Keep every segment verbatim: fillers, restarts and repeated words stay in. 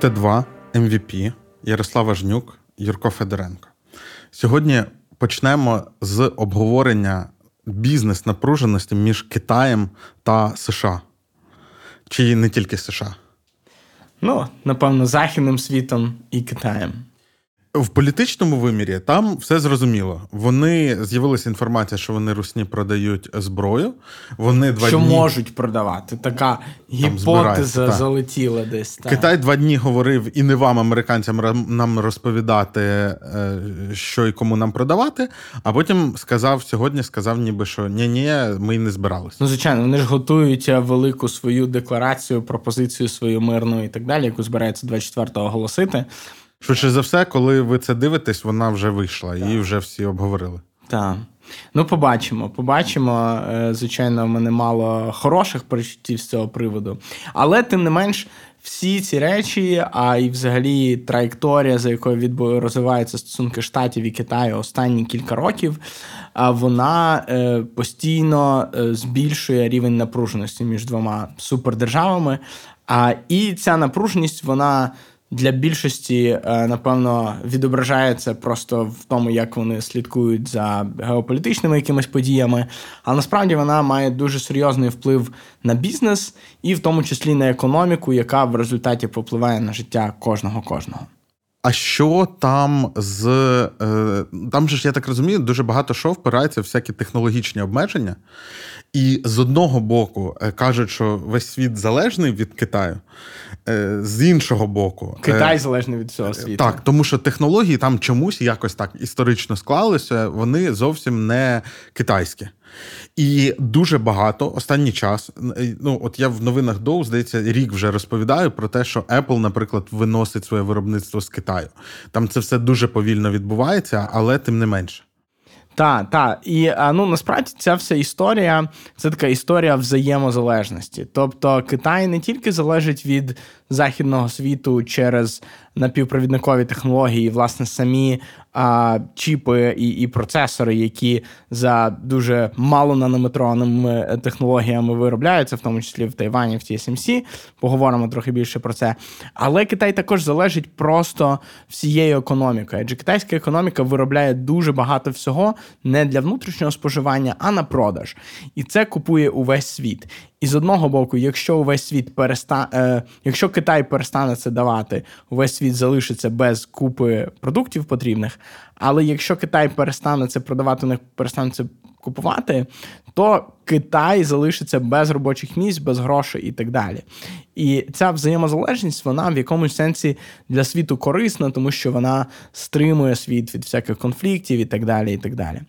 Т2 ем ві пі Ярослав Ажнюк, Юрко Федоренко. Сьогодні почнемо з обговорення бізнес-напруженості між Китаєм та США. Чи не тільки США? Ну, напевно, Західним світом і Китаєм. В політичному вимірі там все зрозуміло. Вони, з'явилася інформація, що вони русні продають зброю. Вони два що дні... можуть продавати. Така гіпотеза залетіла десь. Та. Китай два дні говорив і не вам, американцям, нам розповідати, що і кому нам продавати. А потім сказав сьогодні, сказав ніби, що ні-ні, ми не збиралися. Ну, звичайно, вони ж готують велику свою декларацію, пропозицію свою мирну і так далі, яку збираються двадцять четвертого оголосити. Швидше за все, коли ви це дивитесь, вона вже вийшла, її вже всі обговорили. Так. Ну, побачимо, побачимо. Звичайно, в мене мало хороших перечуттів з цього приводу. Але, тим не менш, всі ці речі, а і взагалі траєкторія, за якою відбу... розвиваються стосунки Штатів і Китаю останні кілька років, вона постійно збільшує рівень напруженості між двома супердержавами. І ця напруженість, вона... для більшості, напевно, відображається просто в тому, як вони слідкують за геополітичними якимись подіями, а насправді вона має дуже серйозний вплив на бізнес і в тому числі на економіку, яка в результаті попливає на життя кожного-кожного. А що там з... Там же ж, я так розумію, дуже багато що впирається в всякі технологічні обмеження. І з одного боку кажуть, що весь світ залежний від Китаю, з іншого боку... Китай залежний від всього світу. Так, тому що технології там чомусь якось так історично склалися, вони зовсім не китайські. І дуже багато, останній час, ну от я в новинах ді о у, здається, рік вже розповідаю про те, що Apple, наприклад, виносить своє виробництво з Китаю. Там це все дуже повільно відбувається, але тим не менше. Так, так. І ну, насправді ця вся історія, це така історія взаємозалежності. Тобто Китай не тільки залежить від західного світу через напівпровідникові технології, власне, самі а, чіпи і, і процесори, які за дуже мало нанометрованими технологіями виробляються, в тому числі в Тайвані, в ті ес ем сі. Поговоримо трохи більше про це. Але Китай також залежить просто всією економікою. Адже китайська економіка виробляє дуже багато всього не для внутрішнього споживання, а на продаж. І це купує увесь світ. І з одного боку, якщо увесь світ переста... е, якщо Китай перестане це давати, увесь світ залишиться без купи продуктів потрібних. Але якщо Китай перестане це продавати, не перестане це купувати, то Китай залишиться без робочих місць, без грошей і так далі. І ця взаємозалежність, вона в якомусь сенсі для світу корисна, тому що вона стримує світ від всяких конфліктів і так далі, і так далі.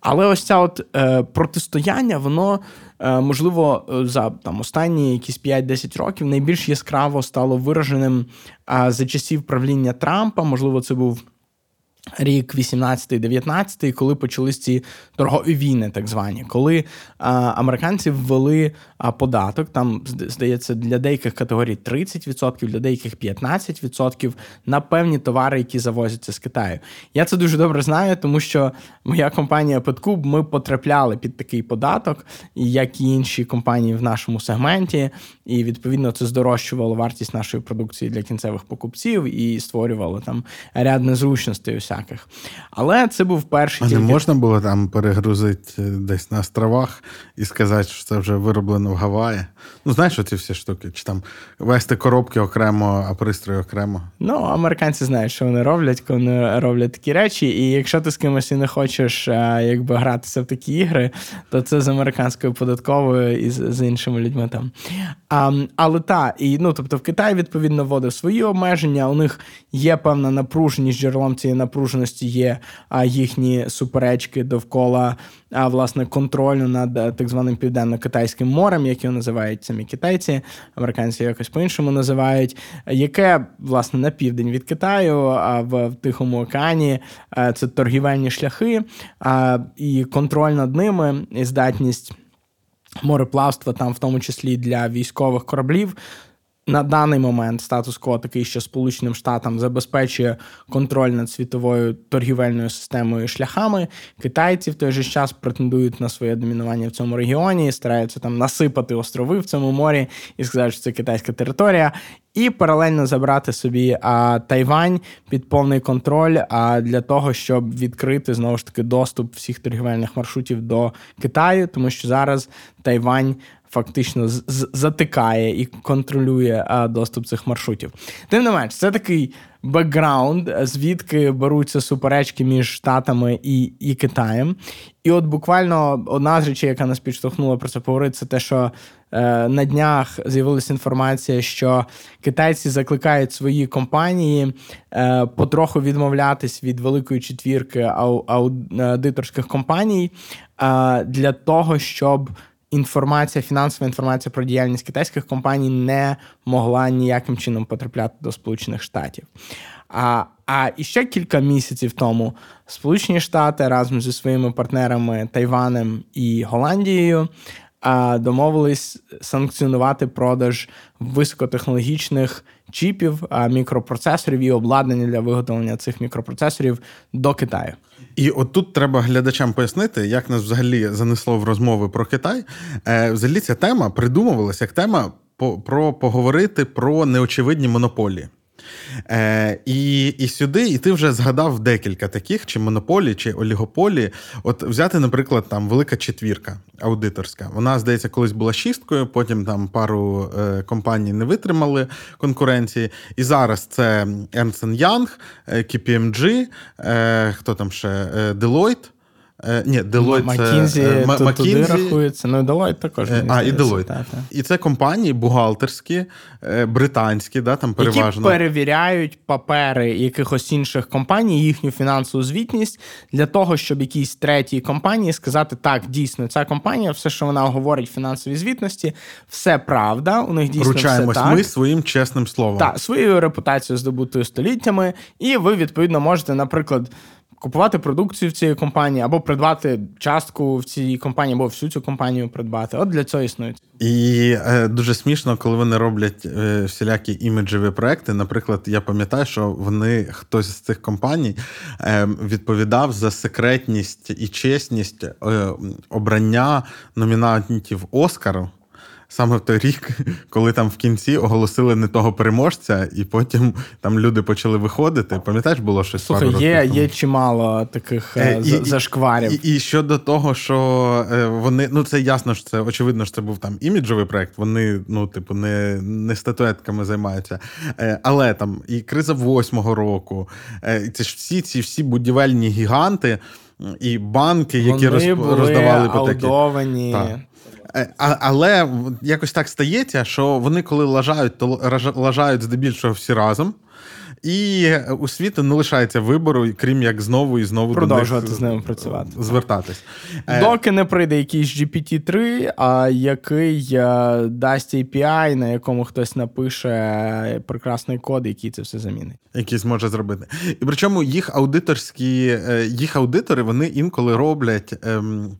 Але ось ця от е, протистояння, воно, е, можливо, за там, останні якісь п'ять-десять років найбільш яскраво стало вираженим е, за часів правління Трампа, можливо, це був рік вісімнадцятий-дев'ятнадцятий, коли почались ці торгові війни, так звані, коли а, американці ввели а, податок, там, здається, для деяких категорій тридцять відсотків, для деяких п'ятнадцять відсотків на певні товари, які завозяться з Китаю. Я це дуже добре знаю, тому що моя компанія Петкуб, ми потрапляли під такий податок, як і інші компанії в нашому сегменті, і, відповідно, це здорожчувало вартість нашої продукції для кінцевих покупців і створювало там ряд незручностей усяких. Але це був перший... А тільки... не можна було там перегрузити десь на островах і сказати, що це вже вироблено в Гаваї? Ну, знаєш, оці всі штуки? Чи там вести коробки окремо, а пристрої окремо? Ну, американці знають, що вони роблять, коли вони роблять такі речі, і якщо ти з кимось і не хочеш якби гратися в такі ігри, то це з американською податковою і з іншими людьми там. А, але та, і, ну, тобто в Китаї, відповідно, вводив свої обмеження, у них є певна напруженість, джерелом цієї напруженості є а, їхні суперечки довкола, а, власне, контролю над так званим Південно-Китайським морем, як його називають самі китайці, американці якось по-іншому називають, яке, власне, на південь від Китаю, а в, в Тихому океані, а, це торгівельні шляхи, а, і контроль над ними, і здатність мореплавства, там в тому числі для військових кораблів, на даний момент статус-кво такий, що Сполученим Штатам забезпечує контроль над світовою торгівельною системою і шляхами. Китайці в той же час претендують на своє домінування в цьому регіоні, стараються там насипати острови в цьому морі і сказати, що це китайська територія. І паралельно забрати собі а, Тайвань під повний контроль а, для того, щоб відкрити, знову ж таки, доступ всіх торгівельних маршрутів до Китаю, тому що зараз Тайвань фактично затикає і контролює а, доступ цих маршрутів. Тим не менш, це такий бекграунд, звідки беруться суперечки між Штатами і, і Китаєм. І от буквально одна з речей, яка нас підштовхнула про це поговорити, це те, що е, на днях з'явилася інформація, що китайці закликають свої компанії е, потроху відмовлятись від великої четвірки ау- ау- аудиторських компаній е, для того, щоб інформація, фінансова інформація про діяльність китайських компаній не могла ніяким чином потрапляти до Сполучених Штатів. А, а ще кілька місяців тому Сполучені Штати разом зі своїми партнерами Тайванем і Голландією домовились санкціонувати продаж високотехнологічних чіпів, мікропроцесорів і обладнання для виготовлення цих мікропроцесорів до Китаю. І от тут треба глядачам пояснити, як нас взагалі занесло в розмови про Китай. Взагалі ця тема придумувалася як тема про поговорити про неочевидні монополії. Е, і, і сюди, і ти вже згадав декілька таких, чи монополії, чи олігополії. От взяти, наприклад, там велика четвірка аудиторська. Вона, здається, колись була шісткою, потім там пару е, компаній не витримали конкуренції. І зараз це Ernst енд Young, кей пі ем джі, е, хто там ще, е, Deloitte. Ні, Deloitte... McKinsey це... туди рахується, ну і Deloitte також. А, і Deloitte. Та, та. І це компанії бухгалтерські, британські, да, там переважно. Які перевіряють папери якихось інших компаній, їхню фінансову звітність, для того, щоб якійсь третій компанії сказати, так, дійсно, ця компанія, все, що вона говорить в фінансовій звітності, все правда, у них дійсно Ручаємось все так. Ми своїм чесним словом. Так, свою репутацію здобутою століттями, і ви, відповідно, можете, наприклад, купувати продукцію в цій компанії, або придбати частку в цій компанії, або всю цю компанію придбати. От для цього існує. І е, дуже смішно, коли вони роблять е, всілякі іміджеві проекти. Наприклад, я пам'ятаю, що вони, хтось з цих компаній е, відповідав за секретність і чесність е, обрання номінантів Оскару. Саме в той рік, коли там в кінці оголосили не того переможця, і потім там люди почали виходити. Пам'ятаєш, було щось? Слухай, є, є чимало таких е, і, зашкварів. І, і, і щодо того, що вони, ну це ясно, що це, очевидно, що це був там іміджовий проєкт, вони, ну, типу, не, не статуетками займаються. Але там і криза восьмого року, це ж всі ці всі будівельні гіганти і банки, які роз, роздавали іпотеки. Вони були А, але якось так стається, що вони, коли лажають, то лажають здебільшого всі разом. І у світу не лишається вибору, крім як знову і знову продовжувати до них з ними працювати, звертатись. Доки не прийде якийсь джі пі ті три, а який дасть ей пі ай, на якому хтось напише прекрасний код, який це все замінить. Який зможе зробити. І причому їх аудиторські, їх аудитори, вони інколи роблять... Ем...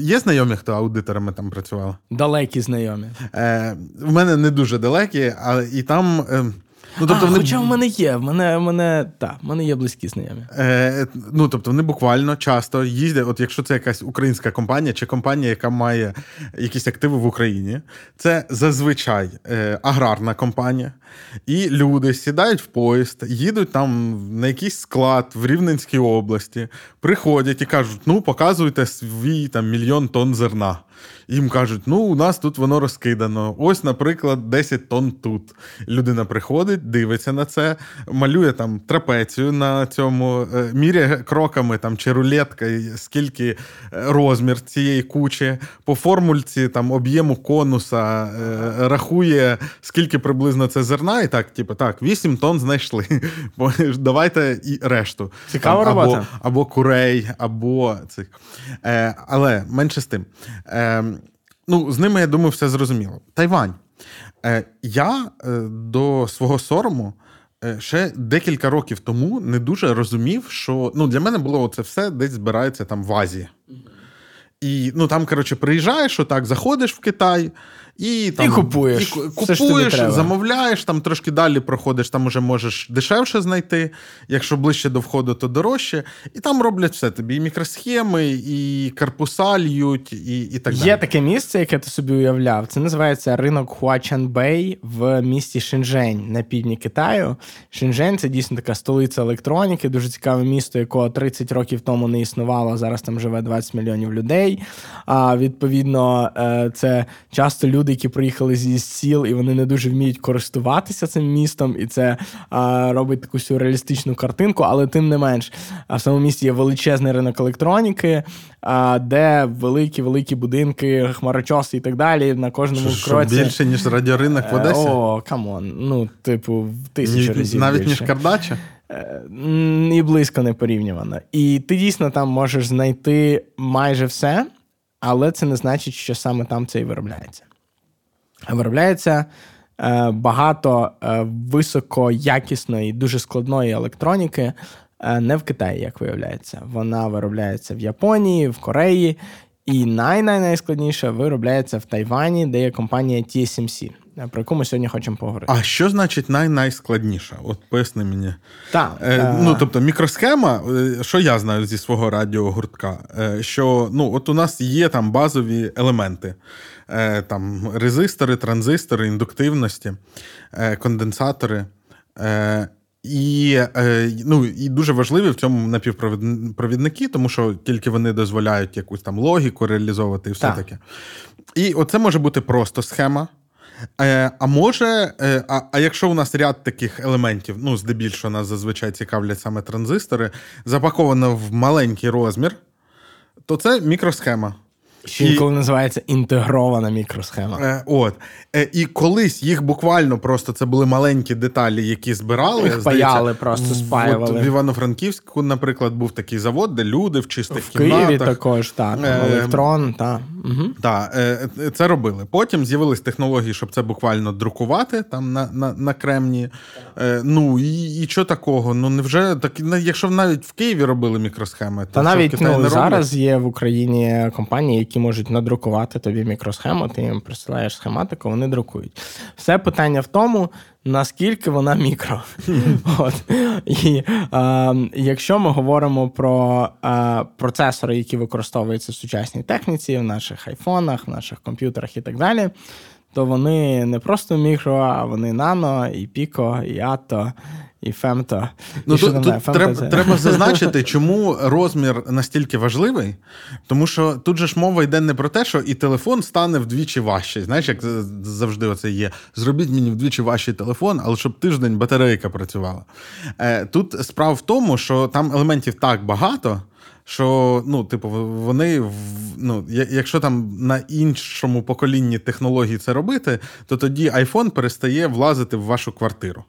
Є знайомі, хто аудиторами там працював? Далекі знайомі. Е, в мене не дуже далекі, а і там... Ем... Ну, тобто а, вони... Хоча в мене є, в мене, в мене, та, в мене є близькі знайомі. Е, ну, тобто вони буквально часто їздять, от якщо це якась українська компанія, чи компанія, яка має якісь активи в Україні, це зазвичай е, аграрна компанія, і люди сідають в поїзд, їдуть там на якийсь склад в Рівненській області, приходять і кажуть, ну, показуйте свій там мільйон тонн зерна. Їм кажуть, ну, у нас тут воно розкидано. Ось, наприклад, десять тонн тут. Людина приходить, дивиться на це, малює там трапецію на цьому, міряє кроками там, чи рулеткою, скільки розмір цієї кучі. По формульці там, об'єму конуса рахує, скільки приблизно це зерна. І так, типу, так, вісім тонн знайшли. Давайте і решту. Цікава там, робота. Або, або курей, або цих. Але менше з тим. Ну, з ними, я думаю, все зрозуміло. Тайвань. Я до свого сорому ще декілька років тому не дуже розумів, що... Ну, для мене було це все десь збирається там в Азії. І, ну, там, коротше, приїжджаєш, отак, заходиш в Китай, І, там, і купуєш, і, купуєш все, замовляєш, там трошки далі проходиш, там уже можеш дешевше знайти, якщо ближче до входу, то дорожче. І там роблять все тобі, і мікросхеми, і карпуса льють, і, і так далі. Є таке місце, яке ти собі уявляв, це називається ринок Huachangbei в місті Шенчжень на півдні Китаю. Шенчжень – це дійсно така столиця електроніки, дуже цікаве місто, якого тридцять років тому не існувало, зараз там живе двадцять мільйонів людей. А, відповідно, це часто люди, які приїхали зі сіл, і вони не дуже вміють користуватися цим містом, і це а, робить таку сюрреалістичну картинку, але тим не менш. В самому місті є величезний ринок електроніки, а, де великі-великі будинки, хмарочоси і так далі, на кожному що, кроці. Що, більше, ніж радіоринок в Одесі? О, камон, ну, типу, в тисячу Ні, разів навіть більше. Навіть ніж Кардача? І близько не порівнювано. І ти дійсно там можеш знайти майже все, але це не значить, що саме там це і виробляється. Виробляється е, багато е, високоякісної, дуже складної електроніки е, не в Китаї, як виявляється. Вона виробляється в Японії, в Кореї, і най-най-найскладніше виробляється в Тайвані, де є компанія Ті Ес Ем Сі, про яку ми сьогодні хочемо поговорити. А що значить най-найскладніше? От поясни мені. Так. Е, е... Ну, тобто, мікросхема, що я знаю зі свого радіогуртка, що, ну, от у нас є там базові елементи. Там резистори, транзистори, індуктивності, конденсатори. І, ну, і дуже важливі в цьому напівпровідники, тому що тільки вони дозволяють якусь там логіку реалізовувати і все так. таке. І оце може бути просто схема. А може, а, а якщо у нас ряд таких елементів, ну, здебільшого нас зазвичай цікавлять саме транзистори, запаковано в маленький розмір, то це мікросхема. Що інколи називається інтегрована мікросхема. Е, от. Е, і колись їх буквально просто, це були маленькі деталі, які збирали. Їх паяли, просто спаювали. От в Івано-Франківську, наприклад, був такий завод, де люди в чистих в кімнатах. В Києві також, так. Е, електрон, так. Угу. Так, е, це робили. Потім з'явились технології, щоб це буквально друкувати там на, на, на кремні. Е, ну, і, і що такого? Ну, невже, так, якщо навіть в Києві робили мікросхеми, то Та навіть ну, зараз є в Україні компанії, які можуть надрукувати тобі мікросхему, ти їм присилаєш схематику, вони друкують. Все питання в тому, наскільки вона мікро. От. І е, якщо ми говоримо про е, процесори, які використовуються в сучасній техніці, в наших айфонах, в наших комп'ютерах і так далі, то вони не просто мікро, а вони нано, і піко, і ато, і фемто. Ну, і тут тут фемто треба, це... треба зазначити, чому розмір настільки важливий, тому що тут же ж мова йде не про те, що і телефон стане вдвічі важчий. Знаєш, як завжди оце є. Зробіть мені вдвічі важчий телефон, але щоб тиждень батарейка працювала. Тут справа в тому, що там елементів так багато, що, ну, типу, вони, ну, якщо там на іншому поколінні технології це робити, то тоді iPhone перестає влазити в вашу квартиру.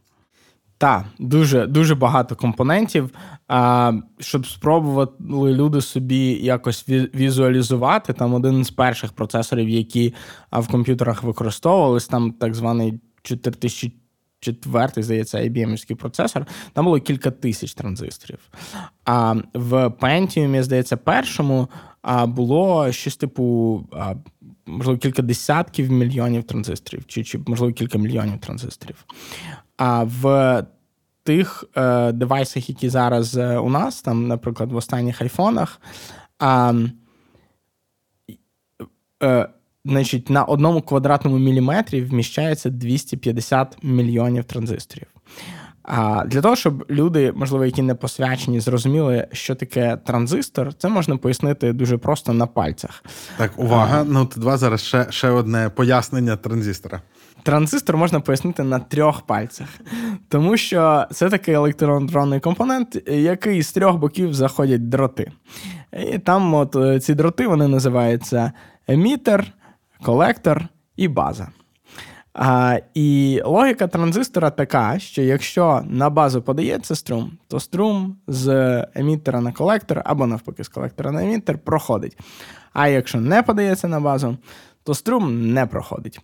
Так, дуже, дуже багато компонентів. А, щоб спробували люди собі якось візуалізувати, там один з перших процесорів, які в комп'ютерах використовувались, там так званий чотири тисячі четвертий, здається, ай бі ем-івський процесор, там було кілька тисяч транзисторів. А в Pentium, здається, першому було щось типу, можливо, кілька десятків мільйонів транзисторів, чи, чи можливо, кілька мільйонів транзисторів. А в тих е, девайсах, які зараз у нас, там, наприклад, в останніх айфонах, а, е, значить, на одному квадратному міліметрі вміщається двісті п'ятдесят мільйонів транзисторів. А для того, щоб люди, можливо, які не посвячені, зрозуміли, що таке транзистор, це можна пояснити дуже просто на пальцях. Так, увага, ноут два зараз ще, ще одне пояснення транзистора. Транзистор можна пояснити на трьох пальцях, тому що це такий електронний компонент, який з трьох боків заходять дроти. І там от ці дроти, вони називаються емітер, колектор і база. А, і логіка транзистора така, що якщо на базу подається струм, то струм з емітера на колектор або навпаки з колектора на емітер проходить. А якщо не подається на базу, то струм не проходить.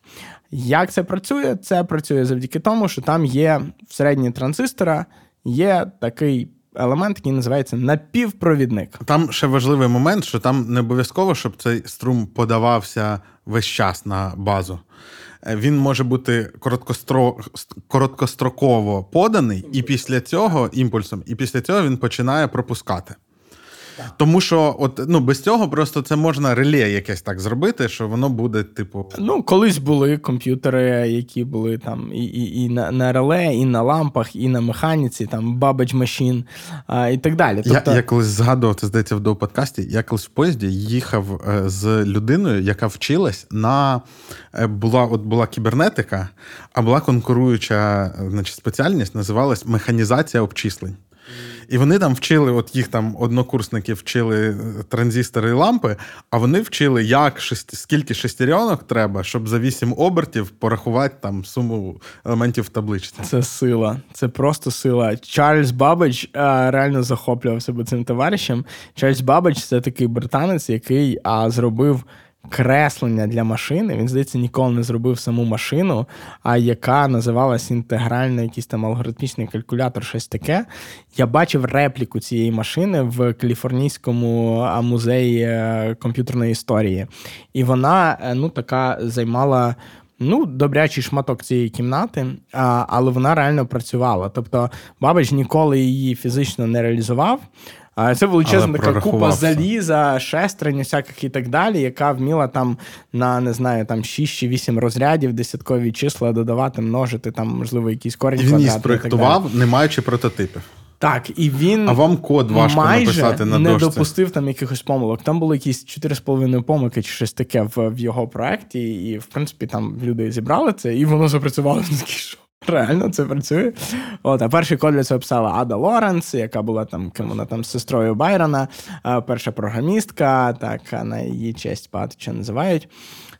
Як це працює? Це працює завдяки тому, що там є всередині транзистора є такий елемент, який називається напівпровідник. Там ще важливий момент, що там не обов'язково, щоб цей струм подавався весь час на базу. Він може бути короткостро... короткостроково поданий, і після цього імпульсом, і після цього він починає пропускати. Тому що от, ну, без цього просто це можна реле якесь так зробити, що воно буде, типу... Ну, колись були комп'ютери, які були там і, і, і на, на реле, і на лампах, і на механіці, там, Babbage Machine, а, і так далі. Тобто... Я, я колись згадував, це, здається, в ДОУ-подкасті, я колись в поїзді їхав з людиною, яка вчилась на... Була, от була кібернетика, а була конкуруюча, значить, спеціальність, називалась механізація обчислень. І вони там вчили, от їх там однокурсники вчили транзистори і лампи, а вони вчили, як, скільки шестеренок треба, щоб за вісім обертів порахувати там суму елементів в табличці. Це сила. Це просто сила. Чарльз Баббедж реально захоплював себе цим товаришем. Чарльз Баббедж – це такий британець, який а, зробив креслення для машини. Він, здається, ніколи не зробив саму машину, а яка називалась інтегральний якийсь там алгоритмічний калькулятор, щось таке. Я бачив репліку цієї машини в Каліфорнійському музеї комп'ютерної історії. І вона, ну, така займала... Ну, добрячий шматок цієї кімнати, а, але вона реально працювала. Тобто Бабич ніколи її фізично не реалізував. А це величезна така купа заліза, шестерень, всяких і так далі, яка вміла там на, не знаю, там шість чи вісім розрядів, десяткові числа додавати, множити, там, можливо, якісь корінь квадратний. Він її спроєктував, не маючи прототипів. Так, і він а вам код важко написати на дошці. Не допустив там якихось помилок. Там були якісь чотири з половиною помилки чи щось таке в, в його проєкті, і, в принципі, там люди зібрали це, і воно запрацювало. Реально, це працює. От, а перший код для цього писала Ада Лоренс, яка була там, ким вона там з сестрою Байрона, перша програмістка, так, на її честь багато чого називають.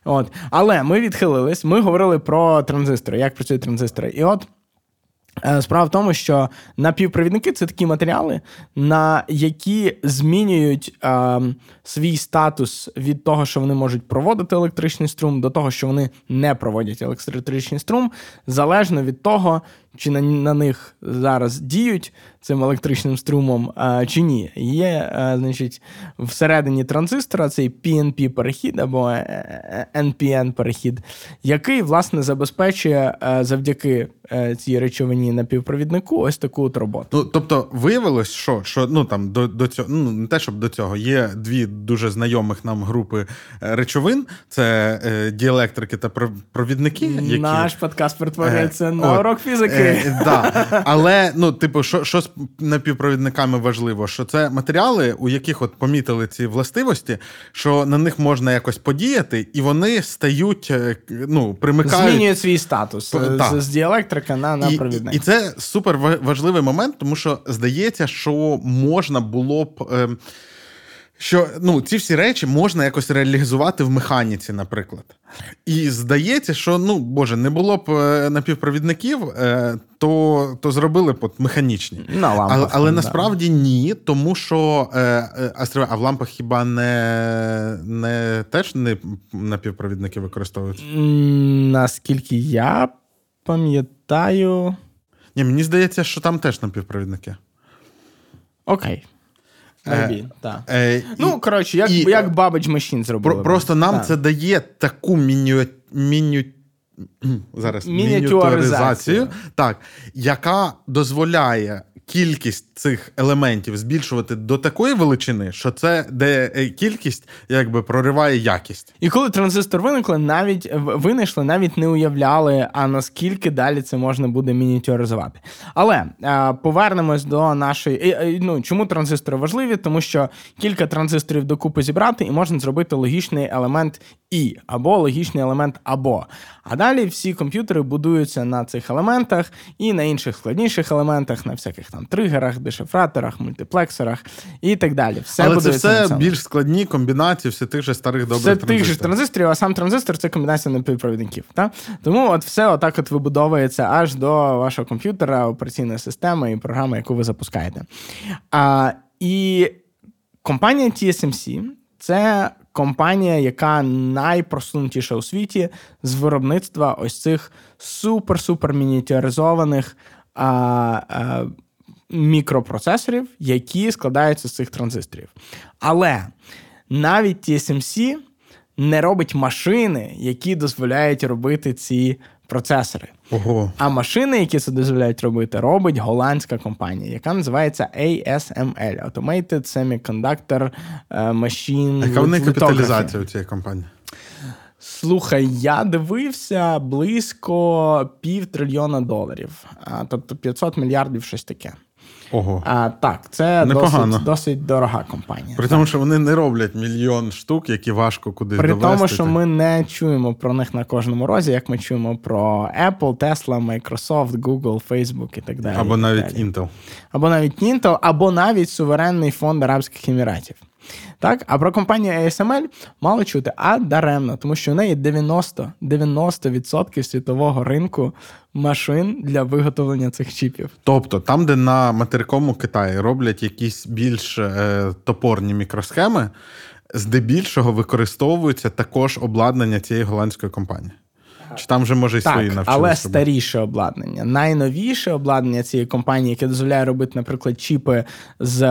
От. Але ми відхилились, ми говорили про транзистори, як працюють транзистори. І от, справа в тому, що напівпровідники – це такі матеріали, на які змінюють е, свій статус від того, що вони можуть проводити електричний струм, до того, що вони не проводять електричний струм, залежно від того, чи на, на них зараз діють цим електричним струмом, е, чи ні. Є, е, значить, всередині транзистора цей пі ен пі-перехід або ен пі ен-перехід, який, власне, забезпечує е, завдяки е, цій речовині напівпровіднику ось таку от роботу. Ну, тобто, виявилось, що, що ну, там, до, до цього, ну, не те, щоб до цього, є дві дуже знайомих нам групи речовин, це е, діелектрики та провідники. Які... Наш подкаст перетворюється е, на от, урок фізики. Е, да. Але, ну, типу, що, що з напівпровідниками важливо, що це матеріали, у яких от помітили ці властивості, що на них можна якось подіяти, і вони стають, ну, примикають... Змінюють свій статус П, з, з діелектрика на, на і, провідник. І це супер важливий момент, тому що здається, що можна було б, що, ну, ці всі речі можна якось реалізувати в механіці, наприклад. І здається, що, ну, боже, не було б напівпровідників, то, то зробили б от механічні. На лампах, але але да. Насправді ні, тому що, а в лампах хіба не, не теж не напівпровідники використовують? Наскільки я пам'ятаю... Ні, мені здається, що там теж напівпровідники. Окей. Maybe, е, да. е, ну, і, коротше, як, і, як Babbage Machine зробили. Про, просто нам да. це дає таку міню, міню, зараз, мініатюризацію, так, яка дозволяє кількість цих елементів збільшувати до такої величини, що це де кількість якби прориває якість. І коли транзистор виникли, навіть винайшли, навіть не уявляли, а наскільки далі це можна буде мініатюризувати. Але е, повернемось до нашої... Е, е, ну, чому транзистори важливі? Тому що кілька транзисторів докупи зібрати і можна зробити логічний елемент І, або логічний елемент АБО. А далі всі комп'ютери будуються на цих елементах і на інших складніших елементах, на всяких там тригерах, дешифраторах, мультиплексорах і так далі. Все Але це все більш складні комбінації всіх тих же старих добрих все транзисторів. Все тих же транзисторів, а сам транзистор – це комбінація напівпровідників. Так? Тому от все отак от вибудовується аж до вашого комп'ютера, операційної системи і програми, яку ви запускаєте. А, і компанія Ті Ес Ем Сі – це... компанія, яка найпросунутіша у світі з виробництва ось цих супер-супер мініатюризованих а, а, мікропроцесорів, які складаються з цих транзисторів. Але навіть Ті Ес Ем Сі не робить машини, які дозволяють робити ці процесори. Ого. А машини, які це дозволяють робити, робить голландська компанія, яка називається ей ес ем ел – Automated Semiconductor Machine. Яка в неї капіталізація у цієї компанії? Слухай, я дивився близько півтрильйона доларів. Тобто п'ятсот мільярдів, щось таке. Ого. А, так, це досить, досить дорога компанія. При так. тому, що вони не роблять мільйон штук, які важко кудись довести. При тому, що так. ми не чуємо про них на кожному розі, як ми чуємо про Apple, Tesla, Microsoft, Google, Facebook і так далі. Або навіть далі. Intel. Або навіть Intel, або навіть суверенний фонд Арабських Еміратів. Так? А про компанію ей ес ем ел мало чути, а даремно, тому що у неї дев'яносто відсотків світового ринку машин для виготовлення цих чіпів. Тобто, там, де на материковому Китаї роблять якісь більш е, топорні мікросхеми, здебільшого використовується також обладнання цієї голландської компанії. Чи там вже, може, і так, свої навчилися? Так, але старіше обладнання. Найновіше обладнання цієї компанії, яке дозволяє робити, наприклад, чіпи з,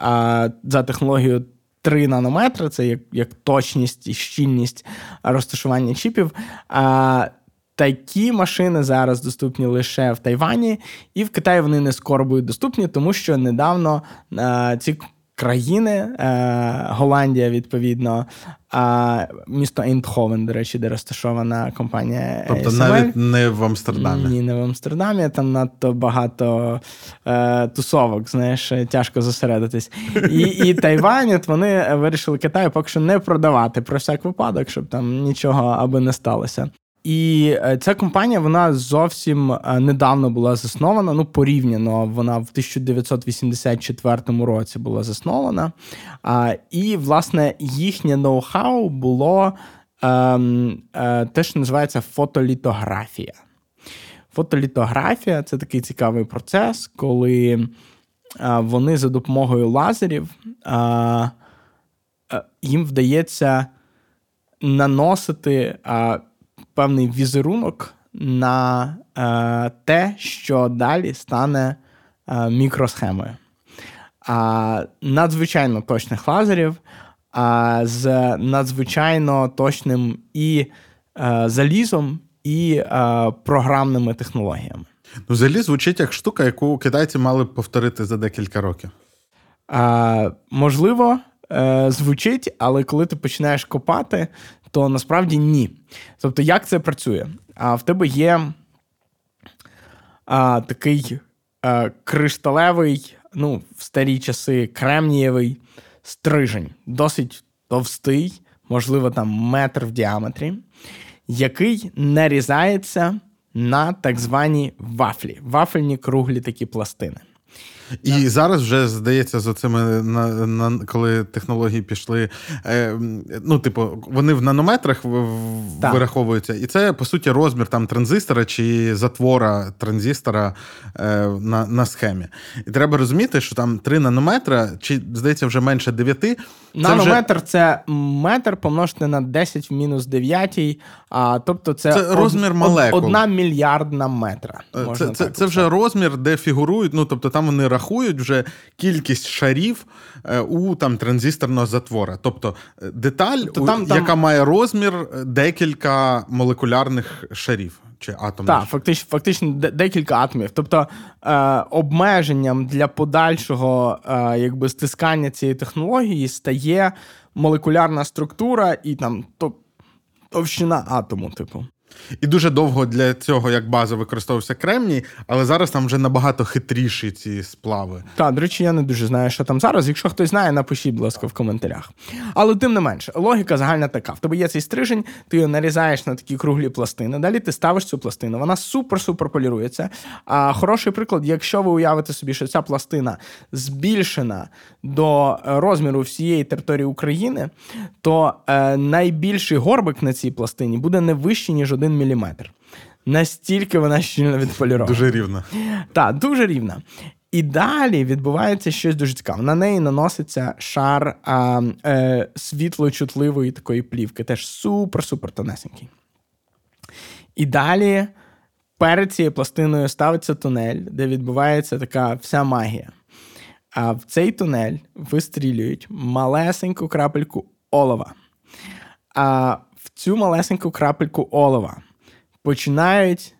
а, за технологією три нанометри, це як, як точність і щільність розташування чіпів, а, такі машини зараз доступні лише в Тайвані, і в Китаї вони не скоро будуть доступні, тому що недавно а, ці країни, Голландія, відповідно, місто Eindhoven, до речі, де розташована компанія. Тобто ей ес ем ел. Навіть не в Амстердамі. Ні, не в Амстердамі, там надто багато е, тусовок, знаєш, тяжко зосередитись. І, і Тайвань, от вони вирішили Китаю поки що не продавати, про всяк випадок, щоб там нічого аби не сталося. І ця компанія, вона зовсім недавно була заснована, ну, порівняно, вона в тисяча дев'ятсот вісімдесят четвертому році була заснована. І, власне, їхнє ноу-хау було те, що називається фотолітографія. Фотолітографія – це такий цікавий процес, коли вони за допомогою лазерів, їм вдається наносити певний візерунок на е, те, що далі стане е, мікросхемою. Е, надзвичайно точних лазерів, е, з надзвичайно точним і е, залізом, і е, програмними технологіями. Ну, заліз звучить як штука, яку китайці мали б повторити за декілька років. Е, можливо, е, звучить, але коли ти починаєш копати, то насправді ні. Тобто, як це працює? А в тебе є а, такий а, кришталевий, ну, в старі часи, кремнієвий стрижень, досить товстий, можливо, там метр в діаметрі, який нарізається на так звані вафлі, вафельні круглі такі пластини. І так. Зараз вже, здається, з оцими, на, на, коли технології пішли, е, ну, типу, вони в нанометрах в, вираховуються. І це, по суті, розмір там транзистора чи затвора транзистора е, на, на схемі. І треба розуміти, що там три нанометри, чи, здається, вже менше дев'яти. Нанометр – вже... це метр помножити на десять в мінус дев'ятій, а, тобто це, це од... розмір молекул. Одна мільярдна метра. Це, це, це вже розмір, де фігурують, ну, тобто там вони рахують вже кількість шарів у там транзисторного затвора. Тобто деталь, тобто, там, у, там... яка має розмір декілька молекулярних шарів. Чи атомних. Так, фактично, фактично декілька атомів. Тобто е, обмеженням для подальшого е, якби стискання цієї технології стає молекулярна структура і там товщина атому, типу. І дуже довго для цього, як база, використовувався кремній, але зараз там вже набагато хитріші ці сплави. Так, до речі, я не дуже знаю, що там зараз. Якщо хтось знає, напишіть, будь ласка, в коментарях. Але тим не менше, логіка загальна така. В тебе є цей стрижень, ти його нарізаєш на такі круглі пластини, далі ти ставиш цю пластину, вона супер-супер полірується. А хороший приклад, якщо ви уявите собі, що ця пластина збільшена до розміру всієї території України, то е, найбільший горбик на цій пластині буде не вищий, ніж один міліметр. Настільки вона щільно відполірована. Дуже рівна. Так, дуже рівна. І далі відбувається щось дуже цікаве. На неї наноситься шар а, е, світлочутливої такої плівки. Теж супер-супер тонесенький. І далі перед цією пластиною ставиться тунель, де відбувається така вся магія. А в цей тунель вистрілюють малесеньку крапельку олова. а в цю малесеньку крапельку олова починають,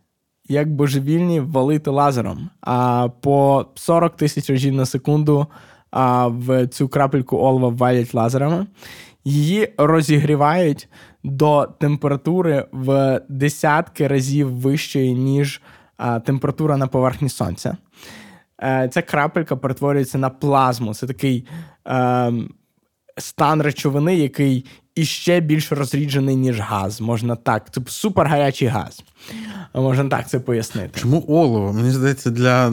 як божевільні, валити лазером. А по сорок тисяч разів на секунду а, в цю крапельку олова валять лазерами. Її розігрівають до температури в десятки разів вищої, ніж а, температура на поверхні Сонця. Е, ця крапелька перетворюється на плазму. Це такий е, стан речовини, який іще більш розріджений, ніж газ. Можна так. Це супергарячий газ. Можна так це пояснити. Чому олово? Мені здається, для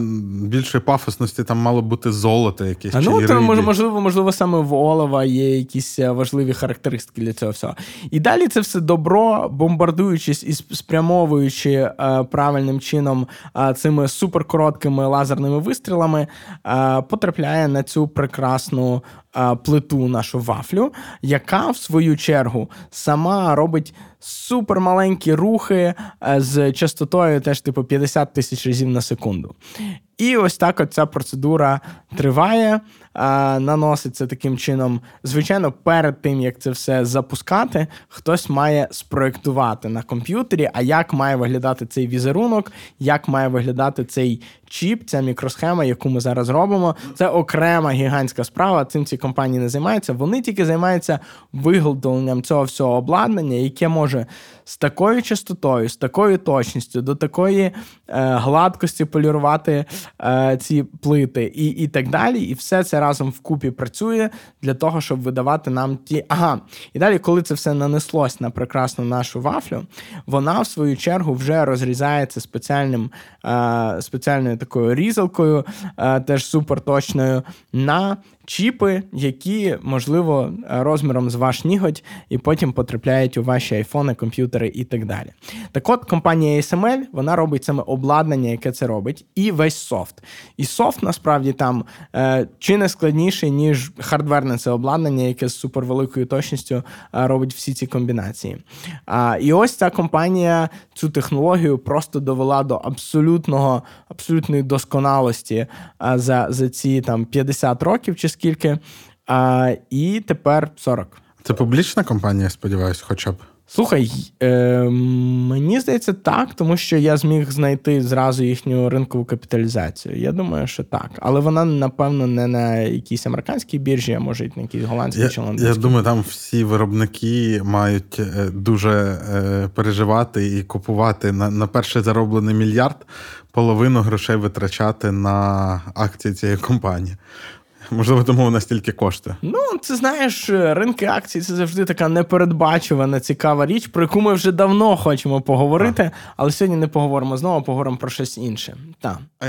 більшої пафосності там мало бути золото якесь. А ну, чи там, можливо, можливо, саме в олова є якісь важливі характеристики для цього всього. І далі це все добро, бомбардуючись і спрямовуючи е, правильним чином е, цими суперкороткими лазерними вистрілами, е, потрапляє на цю прекрасну е, плиту нашу вафлю, яка, в свою чергу, сама робить супермаленькі рухи з частотою теж типу п'ятдесят тисяч разів на секунду. І ось так от ця процедура триває, наноситься таким чином. Звичайно, перед тим, як це все запускати, хтось має спроєктувати на комп'ютері, а як має виглядати цей візерунок, як має виглядати цей чіп, ця мікросхема, яку ми зараз робимо. Це окрема гігантська справа, цим ці компанії не займаються. Вони тільки займаються виготовленням цього всього обладнання, яке може з такою частотою, з такою точністю, до такої е, гладкості полірувати е, ці плити і, і так далі. І все це разом вкупі працює для того, щоб видавати нам ті... Ага, і далі, коли це все нанеслось на прекрасну нашу вафлю, вона, в свою чергу, вже розрізається спеціальним, е, спеціальною такою різалкою, е, теж суперточною, на чіпи, які, можливо, розміром з ваш ніготь, і потім потрапляють у ваші айфони, комп'ютери і так далі. Так от, компанія ей ес ем ел, вона робить саме обладнання, яке це робить, і весь софт. І софт, насправді, там е, чи не складніший, ніж хардверне це обладнання, яке з супервеликою точністю е, робить всі ці комбінації. Е, і ось ця компанія цю технологію просто довела до абсолютного, абсолютної досконалості е, за, за ці там п'ятдесят років, чи скільки, а, і тепер сорок. Це публічна компанія, сподіваюся, хоча б? Слухай, е, мені здається так, тому що я зміг знайти зразу їхню ринкову капіталізацію. Я думаю, що так. Але вона, напевно, не на якійсь американській біржі, а може й на якійсь голландській чи лондонській. Я думаю, там всі виробники мають дуже е, переживати і купувати на, на перший зароблений мільярд половину грошей витрачати на акції цієї компанії. Можливо, тому у нас тільки кошти. Ну, це, знаєш, ринки акцій – це завжди така непередбачувана, цікава річ, про яку ми вже давно хочемо поговорити, а. але сьогодні не поговоримо знову, поговоримо про щось інше. Та. А,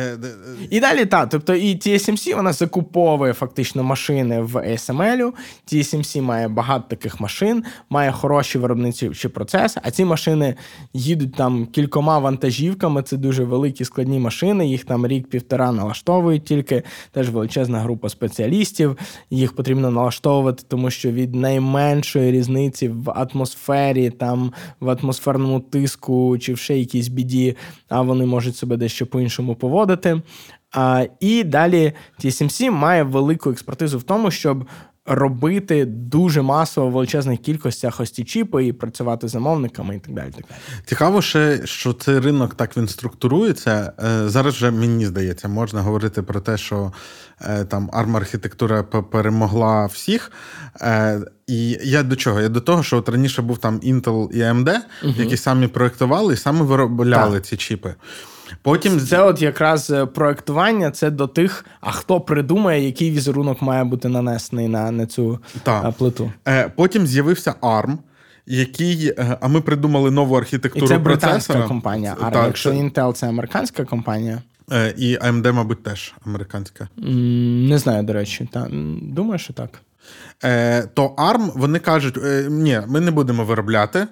і далі, так, тобто і ті ес ем сі, вона закуповує фактично машини в ей ес ем ел. ті ес ем сі має багато таких машин, має хороші виробничі процеси, а ці машини їдуть там кількома вантажівками, це дуже великі складні машини, їх там рік-півтора налаштовують, тільки теж величезна група спеціалістів. спеціалістів, їх потрібно налаштовувати, тому що від найменшої різниці в атмосфері, там, в атмосферному тиску чи в ще якійсь біді, а вони можуть себе дещо по-іншому поводити. А, і далі ті ес ем сі має велику експертизу в тому, щоб робити дуже масово в величезних кількостях ось ці чіпи і працювати з замовниками і так далі. Так далі. Цікаво ще, що цей ринок так він структурується. Зараз вже, мені здається, можна говорити про те, що там арм-архітектура перемогла всіх. І я до чого? Я до того, що от раніше був там Intel і ей ем ді, угу. які самі проєктували і самі виробляли так. ці чіпи. Потім... Це от якраз проєктування, це до тих, а хто придумає, який візерунок має бути нанесений на, на цю так. плиту. Потім з'явився арм, який, а ми придумали нову архітектуру процесора. І це британська компанія арм, так, якщо це... Intel – це американська компанія. І ей ем ді, мабуть, теж американська. Не знаю, до речі. Та... Думаю, що так. То арм, вони кажуть, ні, ми не будемо виробляти,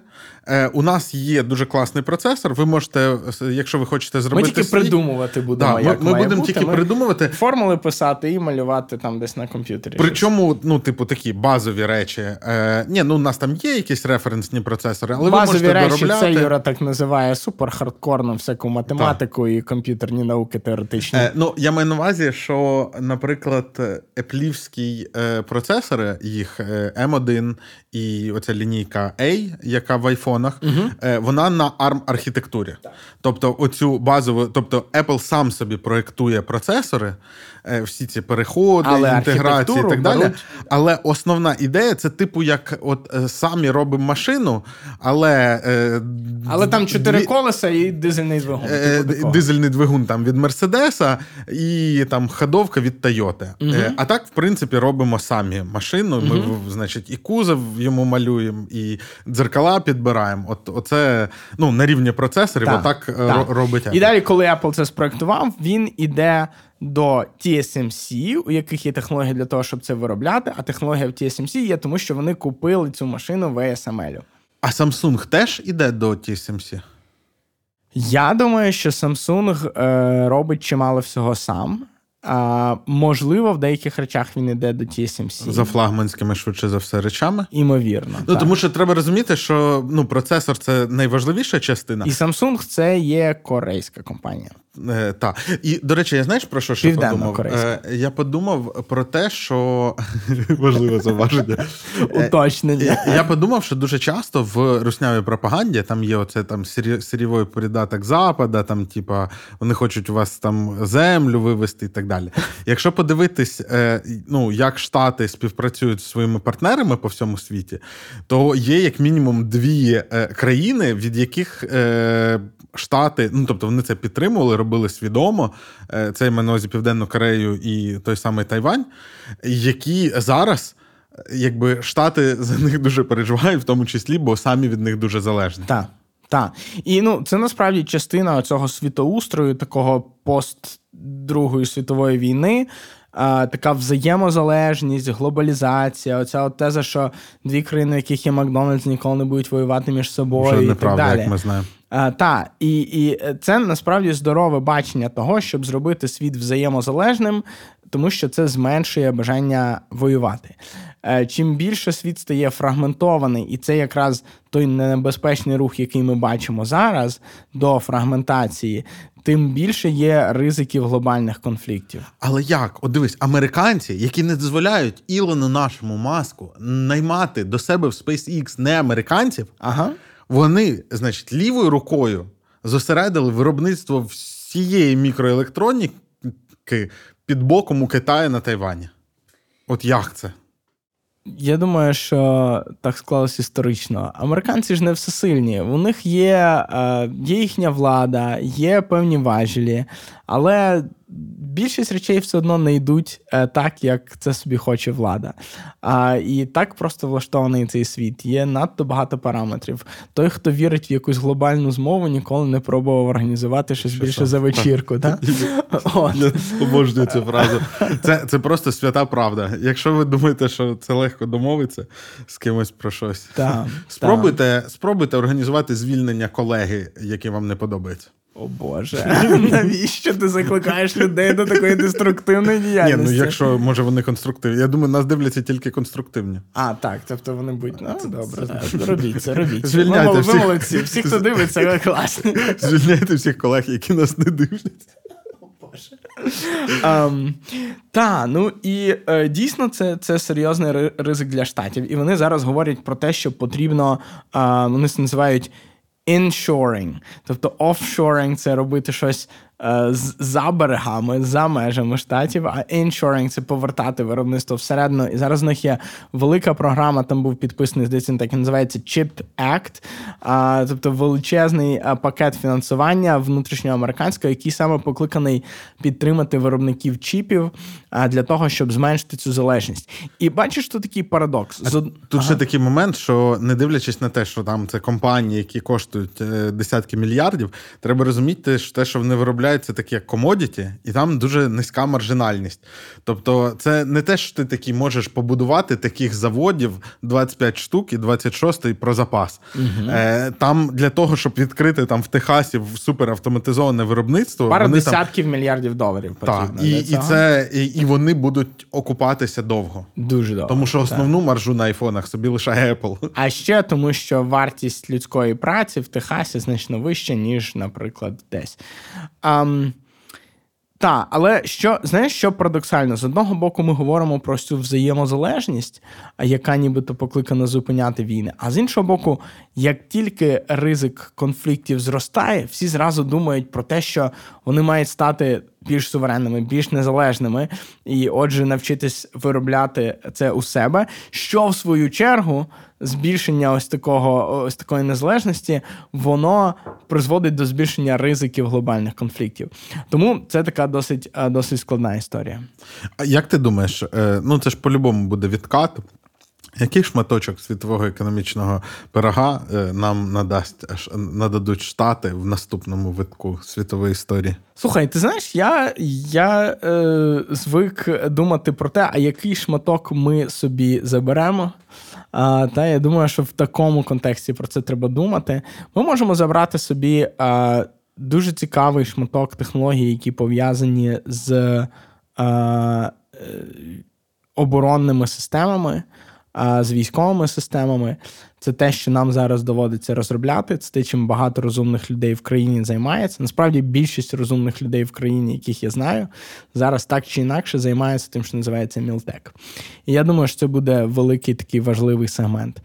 у нас є дуже класний процесор, ви можете, якщо ви хочете зробити... Ми тільки свій... придумувати будемо, да, як ми, має ми будемо бути. Тільки ми придумувати. Формули писати і малювати там десь на комп'ютері. Причому, ну, типу, такі базові речі. Е, ні, ну, у нас там є якісь референсні процесори, але базові ви можете доробляти. Базові речі, це Юра так називає супер-хардкорну всяку математику, так, і комп'ютерні науки теоретичні. Е, ну, я маю на увазі, що, наприклад, еплівські е, процесори, їх е, ем один і оця лінійка A, яка в iPhone, Uh-huh. вона на арм-архітектурі. Так. Тобто, оцю базову, тобто Apple сам собі проєктує процесори, всі ці переходи, але інтеграції і так далі. Беруть. Але основна ідея, це типу як от самі робимо машину, але... Але там чотири дві... колеса і дизельний двигун. Типу дизельний двигун там від Мерседеса і там ходовка від Тойоти. Uh-huh. А так, в принципі, робимо самі машину. Ми, uh-huh. значить, і кузов йому малюємо, і дзеркала підбираємо. От, оце, ну, на рівні процесорів так, отак так. робить Apple. І далі, коли Apple це спроектував, він іде до ті ес ем сі, у яких є технологія для того, щоб це виробляти, а технологія в ті ес ем сі є тому, що вони купили цю машину в ей ес ем ел. А Samsung теж іде до ті ес ем сі? Я думаю, що Samsung е, робить чимало всього сам. А, можливо, в деяких речах він іде до ті ес ем сі. За флагманськими, швидше за все, речами? Імовірно, ну, так. Тому що треба розуміти, що ну, процесор – це найважливіша частина. І Samsung – це є корейська компанія. Е, так. І, до речі, я знаєш, про що ще подумав? Е, я подумав про те, що... Важливе зауваження. Уточнення. Я подумав, що дуже часто в руснявій пропаганді, там є оце там сирєвий придаток Запада, там, типа, вони хочуть у вас там землю вивезти і так далі. Якщо подивитись, ну, як Штати співпрацюють зі своїми партнерами по всьому світі, то є як мінімум дві країни, від яких Штати, ну, тобто вони це підтримували, робили свідомо, це іменується Південну Корею і той самий Тайвань, які зараз, якби, Штати за них дуже переживають, в тому числі, бо самі від них дуже залежні. Так, так. І, ну, це насправді частина цього світоустрою, такого пост Другої світової війни, а, така взаємозалежність, глобалізація, оця от теза, що дві країни, в яких є Макдональдс, ніколи не будуть воювати між собою. Вже і неправда, так далі. Як ми знаємо. Так, і, і це насправді здорове бачення того, щоб зробити світ взаємозалежним, тому що це зменшує бажання воювати. Чим більше світ стає фрагментований, і це якраз той небезпечний рух, який ми бачимо зараз, до фрагментації, тим більше є ризиків глобальних конфліктів. Але як? От дивись, американці, які не дозволяють Ілону нашому Маску наймати до себе в SpaceX не американців, ага. вони, значить, лівою рукою зосередили виробництво всієї мікроелектроніки під боком у Китаю на Тайвані. От як це? Я думаю, що так склалось історично. Американці ж не всесильні. У них є, є їхня влада, є певні важелі, але більшість речей все одно не йдуть так, як це собі хоче влада. І так просто влаштований цей світ. Є надто багато параметрів. Той, хто вірить в якусь глобальну змову, ніколи не пробував організувати щось що більше сам? За вечірку. Так? Я обожнюю цю фразу. Це, це просто свята правда. Якщо ви думаєте, що це легко домовиться з кимось про щось, там, спробуйте, там. спробуйте організувати звільнення колеги, які вам не подобаються. О, Боже, навіщо ти закликаєш людей до такої деструктивної діяльності? Ні, ну якщо, може, вони конструктивні. Я думаю, нас дивляться тільки конструктивні. А, так, тобто вони будуть, ну, це добре, це, робіть це, робіть. Звільняйте ви, всіх... ви молодці, всі, хто дивиться, ви класні. Звільняйте всіх колег, які нас не дивляться. О, Боже. Um, та, ну і дійсно це, це серйозний ризик для Штатів. І вони зараз говорять про те, що потрібно, uh, вони це називають іншоринг, тобто офшоринг – це робити щось е, за берегами, за межами штатів, а іншоринг – це повертати виробництво всередину. І зараз в них є велика програма, там був підписаний, здається, так і називається Chip Act, е, тобто величезний е, пакет фінансування внутрішньоамериканського, який саме покликаний підтримати виробників чіпів е, для того, щоб зменшити цю залежність. І бачиш, тут такий парадокс. З... Тут ага. ще такий момент, що не дивлячись на те, що там це компанії, які коштують е, десятки мільярдів, треба розуміти, що те, що вони виробляють, виробляється таке як комодіті, і там дуже низька маржинальність. Тобто це не те, що ти такі можеш побудувати таких заводів двадцять п'ять штук і двадцять шостий про запас. Угу. Там для того, щоб відкрити там в Техасі суперавтоматизоване виробництво... Пару десятків там... мільярдів доларів потрібно. Так, і, і, це, і, і вони будуть окупатися довго. Дуже довго. Тому що основну так. маржу на айфонах собі лишає Apple. А ще тому, що вартість людської праці в Техасі значно вища, ніж, наприклад, десь. Ам... Так, але що, знаєш, що парадоксально? З одного боку, ми говоримо про цю взаємозалежність, яка нібито покликана зупиняти війни. А з іншого боку, як тільки ризик конфліктів зростає, всі зразу думають про те, що вони мають стати більш суверенними, більш незалежними, і, отже, навчитись виробляти це у себе, що, в свою чергу, збільшення ось такого, ось такої незалежності, воно призводить до збільшення ризиків глобальних конфліктів. Тому це така досить, досить складна історія. А як ти думаєш, ну це ж по-любому буде відкат, який шматочок світового економічного пирога нам надасть, нададуть Штати в наступному витку світової історії? Слухай, ти знаєш, я, я е, звик думати про те, а який шматок ми собі заберемо. А, та я думаю, що в такому контексті про це треба думати. Ми можемо забрати собі а, дуже цікавий шматок технологій, які пов'язані з а, оборонними системами, а, з військовими системами. Це те, що нам зараз доводиться розробляти. Це те, чим багато розумних людей в країні займається. Насправді, більшість розумних людей в країні, яких я знаю, зараз так чи інакше займається тим, що називається мілтек. І я думаю, що це буде великий такий важливий сегмент.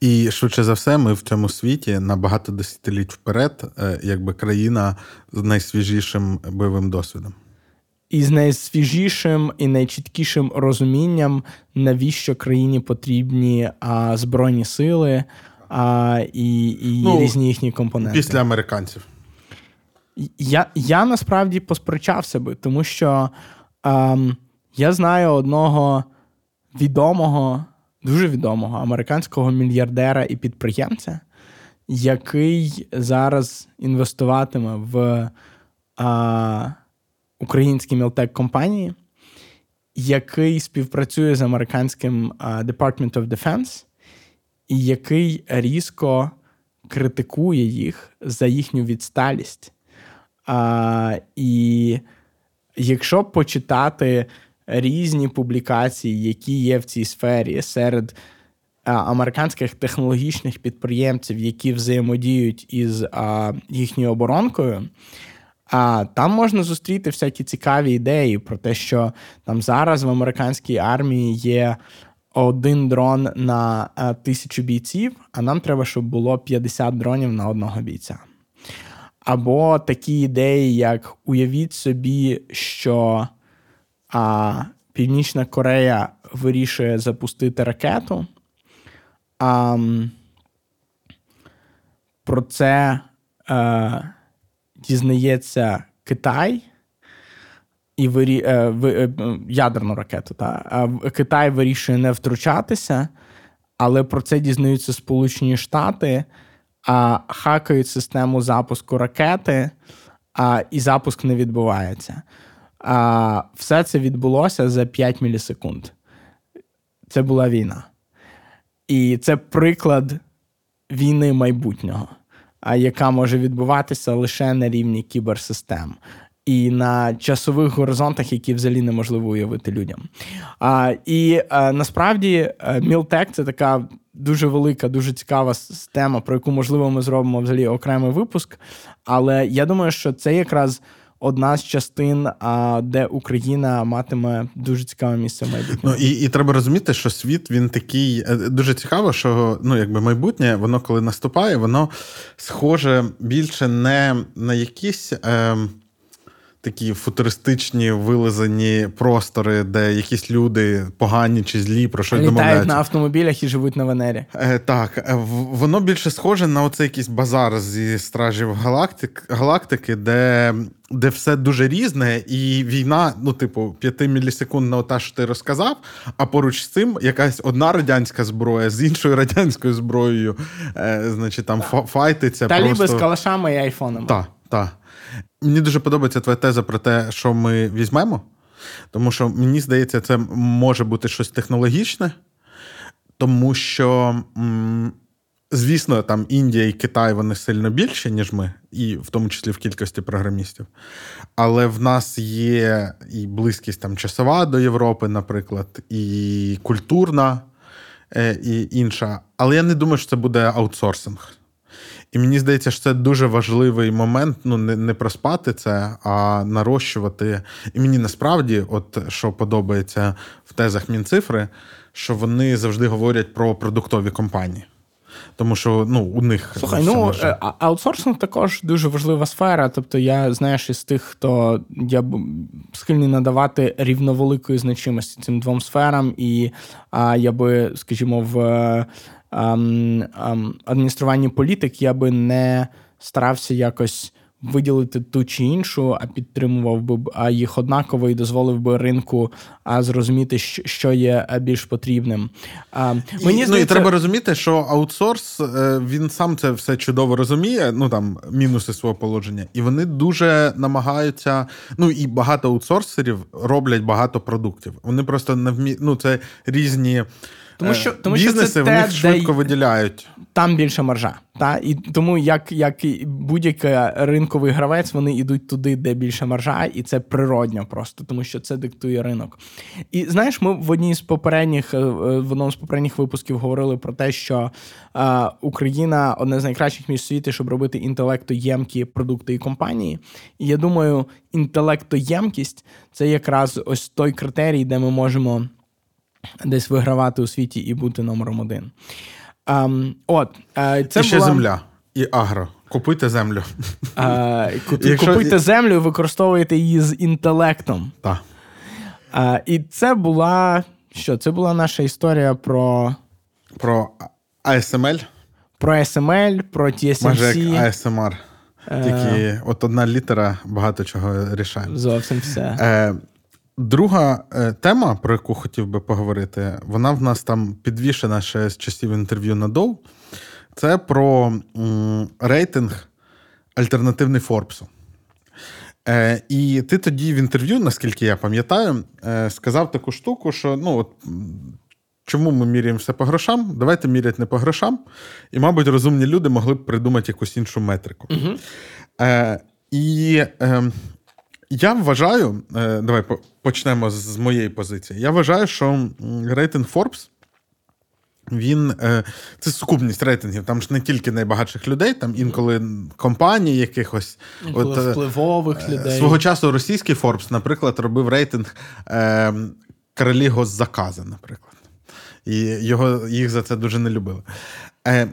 І, швидше за все, ми в цьому світі на багато десятиліть вперед, якби країна з найсвіжішим бойовим досвідом. І з найсвіжішим і найчіткішим розумінням, навіщо країні потрібні а, збройні сили а, і, і ну, різні їхні компоненти. Після американців. Я, я насправді посперечався би, тому що а, я знаю одного відомого, дуже відомого американського мільярдера і підприємця, який зараз інвестуватиме в... А, українській мілтек-компанії, який співпрацює з американським Department of Defense і який різко критикує їх за їхню відсталість. А, і якщо почитати різні публікації, які є в цій сфері серед американських технологічних підприємців, які взаємодіють із а, їхньою оборонкою, а там можна зустріти всякі цікаві ідеї про те, що там зараз в американській армії є один дрон на а, тисячу бійців, а нам треба, щоб було п'ятдесят дронів на одного бійця. Або такі ідеї, як уявіть собі, що а, Північна Корея вирішує запустити ракету. А, про це... А, дізнається Китай і вирі... ядерну ракету. Та. Китай вирішує не втручатися, але про це дізнаються Сполучені Штати, а хакають систему запуску ракети, а і запуск не відбувається. А все це відбулося за п'ять мілісекунд. Це була війна. І це приклад війни майбутнього, яка може відбуватися лише на рівні кіберсистем і на часових горизонтах, які взагалі неможливо уявити людям. А, і а, насправді мілтек – це така дуже велика, дуже цікава тема, про яку, можливо, ми зробимо взагалі окремий випуск. Але я думаю, що це якраз одна з частин, а, де Україна матиме дуже цікаве місце в майбутньому. Ну, і, і треба розуміти, що світ, він такий... Дуже цікаво, що ну, якби майбутнє, воно коли наступає, воно схоже більше не на якісь е, такі футуристичні, вилизані простори, де якісь люди погані чи злі, про щось домовляються. Літають на автомобілях і живуть на Венері. Е, так. Воно більше схоже на оцей якийсь базар зі Стражів галактик, Галактики, де... де все дуже різне, і війна, ну, типу, п'яти мілісекунд на те, що ти розказав, а поруч з цим якась одна радянська зброя з іншою радянською зброєю, е, значить, там, файтиться просто... Таліби з калашами і айфонами. Так, Так. Мені дуже подобається твоя теза про те, що ми візьмемо, тому що, мені здається, це може бути щось технологічне, тому що, звісно, там Індія і Китай, вони сильно більші, ніж ми, і в тому числі в кількості програмістів. Але в нас є і близькість там часова до Європи, наприклад, і культурна, і інша. Але я не думаю, що це буде аутсорсинг. І мені здається, що це дуже важливий момент, ну, не, не проспати це, а нарощувати. І мені насправді, от що подобається в тезах Мінцифри, що вони завжди говорять про продуктові компанії. Тому що, ну, у них... Слухай, ну, аутсорсинг також дуже важлива сфера. Тобто, я, знаєш, із тих, хто я схильний надавати рівновеликої значимості цим двом сферам. І а, я би, скажімо, в... адмініструванні політик я би не старався якось виділити ту чи іншу, а підтримував би їх однаково і дозволив би ринку зрозуміти, що є більш потрібним. Мені і, здається... Ну і треба розуміти, що аутсорс, він сам це все чудово розуміє, ну там мінуси свого положення, і вони дуже намагаються, ну і багато аутсорсерів роблять багато продуктів. Вони просто не вміють, ну це різні... Тому що, тому бізнеси, що це те, в них швидко виділяють. Там більша маржа. Та? І тому, як, як і будь-який ринковий гравець, вони йдуть туди, де більша маржа, і це природньо просто, тому що це диктує ринок. І, знаєш, ми в одній з попередніх, в одному з попередніх випусків говорили про те, що е, Україна – одне з найкращих місць світу, щоб робити інтелектоємкі продукти і компанії. І я думаю, інтелектоємкість – це якраз ось той критерій, де ми можемо десь вигравати у світі і бути номером один. Um, от, uh, це і ще була... земля, і агро. Купуйте землю. Uh, купуйте Якщо... землю, використовуйте її з інтелектом. Так. Uh, і це була... Що? Це була наша історія про... Про ей ес ем ел? Про ей ес ем ел, про ті ес ем сі. Майже як ей ес ем ар. Uh... Тільки от одна літера багато чого рішає. Зовсім все. Uh... Друга тема, про яку хотів би поговорити, вона в нас там підвішена ще з часів інтерв'ю на ді о у, це про рейтинг альтернативний Форбсу. І ти тоді в інтерв'ю, наскільки я пам'ятаю, сказав таку штуку, що ну, от, чому ми міряємо все по грошам, давайте міряти не по грошам, і, мабуть, розумні люди могли б придумати якусь іншу метрику. Угу. І... Я вважаю, давай почнемо з моєї позиції. Я вважаю, що рейтинг Forbes, він, це сукупність рейтингів, там ж не тільки найбагатших людей, там інколи компаній якихось. Інколи от, впливових людей. Свого часу російський Forbes, наприклад, робив рейтинг королі госзакази, наприклад. І його, їх за це дуже не любили.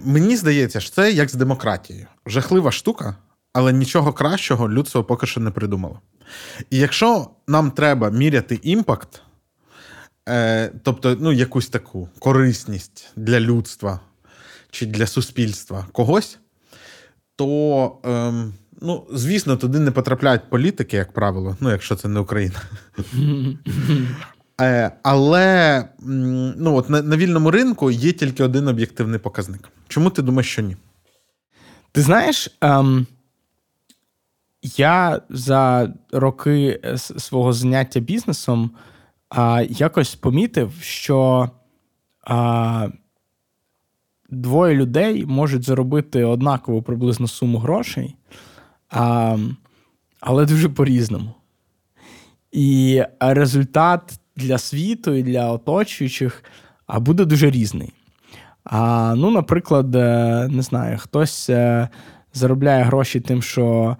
Мені здається, що це як з демократією. Жахлива штука. Але нічого кращого людство поки що не придумало. І якщо нам треба міряти імпакт, е, тобто ну, якусь таку корисність для людства чи для суспільства когось, то, е, ну, звісно, туди не потрапляють політики, як правило, ну, якщо це не Україна. Але ну, от на, на вільному ринку є тільки один об'єктивний показник. Чому ти думаєш, що ні? Ти знаєш... Ем... Я за роки свого заняття бізнесом а, якось помітив, що а, двоє людей можуть заробити однакову приблизно суму грошей, а, але дуже по-різному. І результат для світу і для оточуючих а, буде дуже різний. А, ну, наприклад, не знаю, хтось заробляє гроші тим, що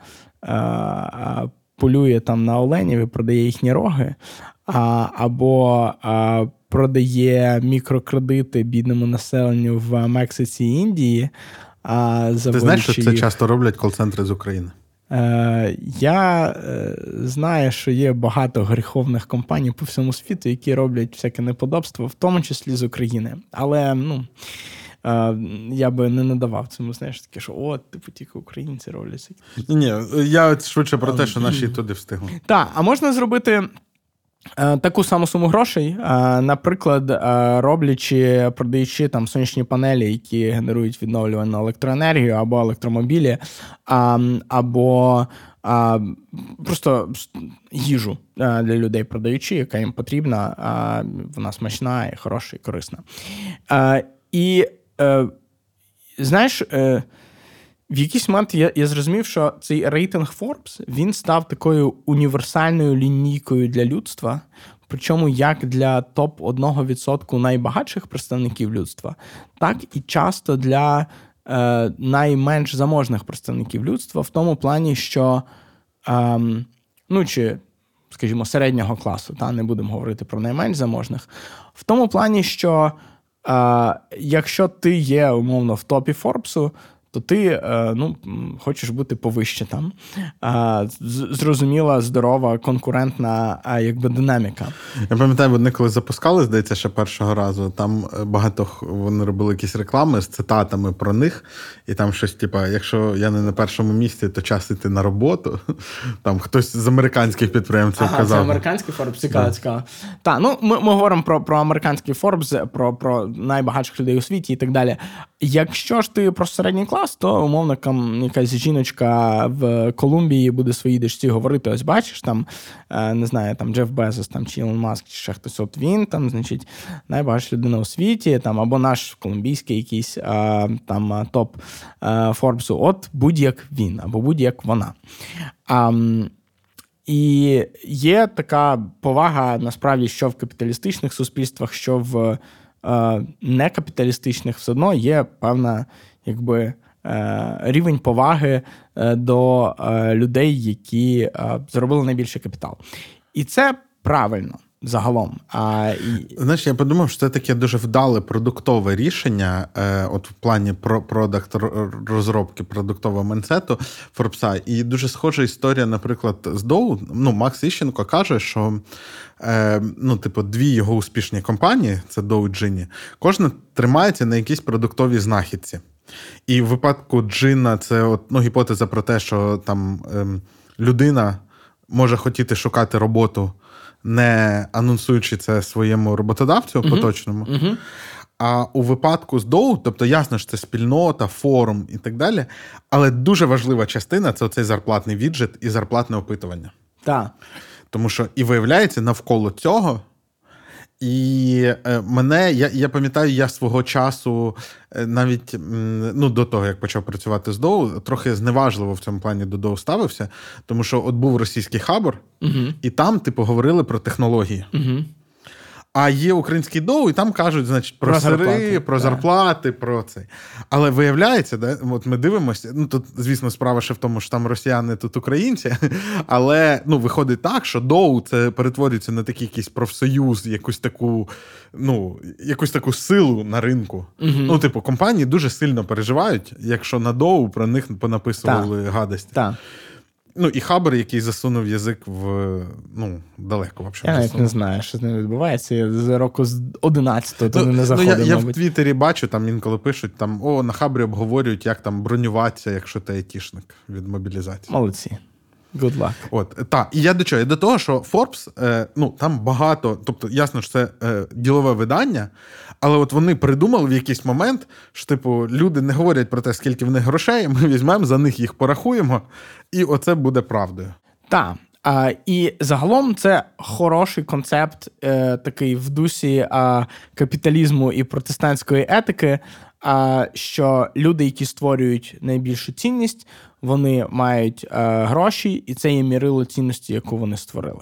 полює там на оленів і продає їхні роги, а, або а, продає мікрокредити бідному населенню в Мексиці і Індії. А, Ти знаєш, що це їх... часто роблять кол-центри з України? Е, я е, знаю, що є багато гріховних компаній по всьому світу, які роблять всяке неподобство, в тому числі з України. Але, ну... я би не надавав цьому, знаєш, таке, що от, типу, тільки українці роблять. Ні, я швидше про те, що наші туди встигли. Так, а можна зробити таку саму суму грошей, наприклад, роблячи, продаючи там сонячні панелі, які генерують відновлювану електроенергію, або електромобілі, або просто їжу для людей продаючи, яка їм потрібна, вона смачна, і хороша, і корисна. І, знаєш, в якийсь момент я, я зрозумів, що цей рейтинг Forbes, він став такою універсальною лінійкою для людства, причому як для топ один відсоток найбагатших представників людства, так і часто для е, найменш заможних представників людства, в тому плані, що, е, ну чи, скажімо, середнього класу, та не будемо говорити про найменш заможних, в тому плані, що е, якщо ти є, умовно, в топі Форбсу, то ти, ну, хочеш бути повище там. Зрозуміла, здорова, конкурентна, якби, динаміка. Я пам'ятаю, вони коли запускали, здається, ще першого разу, там багато вони робили якісь реклами з цитатами про них, і там щось, типа, якщо я не на першому місці, то час іти на роботу. Там хтось з американських підприємців ага, казав. Ага, це американський Forbes, цікаво, цікаво. Так, ну, ми, ми говоримо про, про американський Forbes, про, про найбагатших людей у світі і так далі. Якщо ж ти про середній клас, то, умовно, якась жіночка в Колумбії буде своїй дочці говорити, ось бачиш, там, не знаю, там, Джеф Безос, там, чи Ілон Маск, чи ще хтось, от він, там, значить, найбагатша людина у світі, там, або наш колумбійський якийсь, там, топ Форбсу, от будь-як він, або будь-як вона. І є така повага, насправді, що в капіталістичних суспільствах, що в некапіталістичних, все одно є певна, якби, рівень поваги до людей, які зробили найбільший капітал. І це правильно загалом. А, і... Знаєш, я подумав, що це таке дуже вдале продуктове рішення, е, от в плані про продакт розробки продуктового менсету Форбса. І дуже схожа історія, наприклад, з доу. Ну, Макс Іщенко каже, що е, ну, типу, дві його успішні компанії, це доу і Djinni, кожна тримається на якійсь продуктовій знахідці. І в випадку Djinni це от, ну, гіпотеза про те, що там ем, людина може хотіти шукати роботу, не анонсуючи це своєму роботодавцю uh-huh. поточному. Uh-huh. А у випадку з доу, тобто ясно, що це спільнота, форум і так далі, але дуже важлива частина – це оцей зарплатний віджит і зарплатне опитування. Так. Тому що і виявляється навколо цього. І мене, я, я пам'ятаю, я свого часу навіть, ну, до того, як почав працювати з доу, трохи зневажливо в цьому плані до доу ставився, тому що от був російський хабар, uh-huh. і там, типу, говорили про технології. Uh-huh. А є український доу, і там кажуть, значить, про, про сири, зарплати, про зарплати, так. про це. Але виявляється, да, от ми дивимося, ну, тут, звісно, справа ще в тому, що там росіяни, тут українці, але, ну, виходить так, що доу це перетворюється на такий якийсь профсоюз, якусь таку, ну, якусь таку силу на ринку. Угу. Ну, типу, компанії дуже сильно переживають, якщо на доу про них понаписували так. гадості. Так. Ну, і хабар, який засунув язик в, ну, далеко, взагалі. Я навіть не знаю, що з ним відбувається. Я з року з одинадцятого то ну, не заходив, ну, я, я в Твіттері бачу, там інколи пишуть, там, о, на хабрі обговорюють, як там бронюватися, якщо ти айтішник від мобілізації. Молодці. Good luck. От, так, і я до чого? Я до того, що Forbes, е, ну, там багато, тобто, ясно, що це е, ділове видання, але от вони придумали в якийсь момент, що, типу, люди не говорять про те, скільки в них грошей, ми візьмемо, за них їх порахуємо, і оце буде правдою. Так, і загалом це хороший концепт, е, такий в дусі е, капіталізму і протестантської етики, е, що люди, які створюють найбільшу цінність, вони мають е, гроші, і це є мірило цінності, яку вони створили.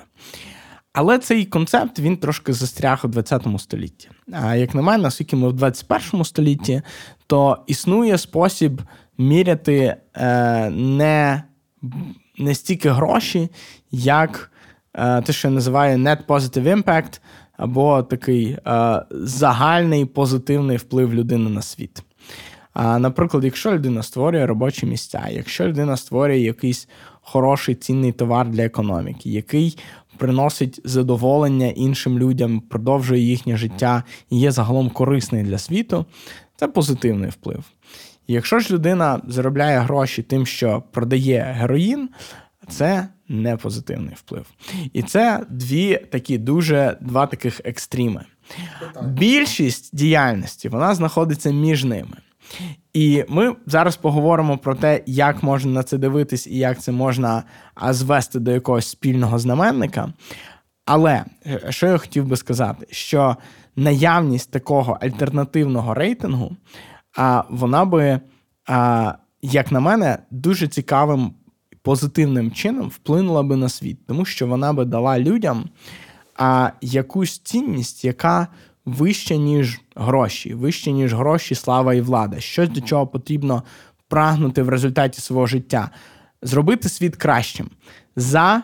Але цей концепт, він трошки застряг у ХХ столітті. А як на мене, оскільки ми в двадцять першому столітті, то існує спосіб міряти е, не, не стільки гроші, як е, те, що я називаю net positive impact, або такий е, загальний позитивний вплив людини на світ. Наприклад, якщо людина створює робочі місця, якщо людина створює якийсь хороший цінний товар для економіки, який приносить задоволення іншим людям, продовжує їхнє життя і є загалом корисний для світу, це позитивний вплив. Якщо ж людина заробляє гроші тим, що продає героїн, Це не позитивний вплив. І це дві такі дуже, два таких екстріми. Більшість діяльності, вона знаходиться між ними. І ми зараз поговоримо про те, як можна на це дивитись і як це можна звести до якогось спільного знаменника. Але, що я хотів би сказати, що наявність такого альтернативного рейтингу, вона би, як на мене, дуже цікавим позитивним чином вплинула би на світ, тому що вона би дала людям якусь цінність, яка вище, ніж гроші, вище, ніж гроші, слава і влада. Щось, до чого потрібно прагнути в результаті свого життя. Зробити світ кращим за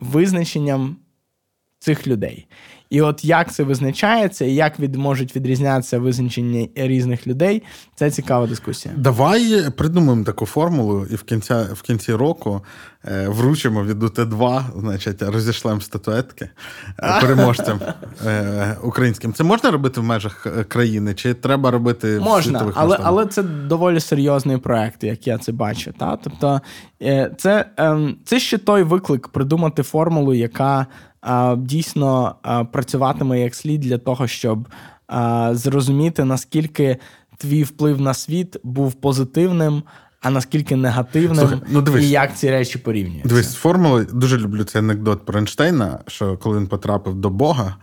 визначенням цих людей. І от як це визначається, і як від, можуть відрізнятися визначення різних людей, це цікава дискусія. Давай придумаємо таку формулу, і в кінці, в кінці року е, вручимо від У Т два, значить, розішлемо статуетки е, переможцям е, українським. Це можна робити в межах країни, чи треба робити можна, в світових але, масштабах? Але це доволі серйозний проєкт, як я це бачу. Та? Тобто е, це, е, це ще той виклик придумати формулу, яка дійсно працюватиме як слід для того, щоб зрозуміти, наскільки твій вплив на світ був позитивним, а наскільки негативним. Слухай, ну дивись, і як ці речі порівнюються. Дивись, формула, дуже люблю цей анекдот про Ейнштейна, що коли він потрапив до Бога,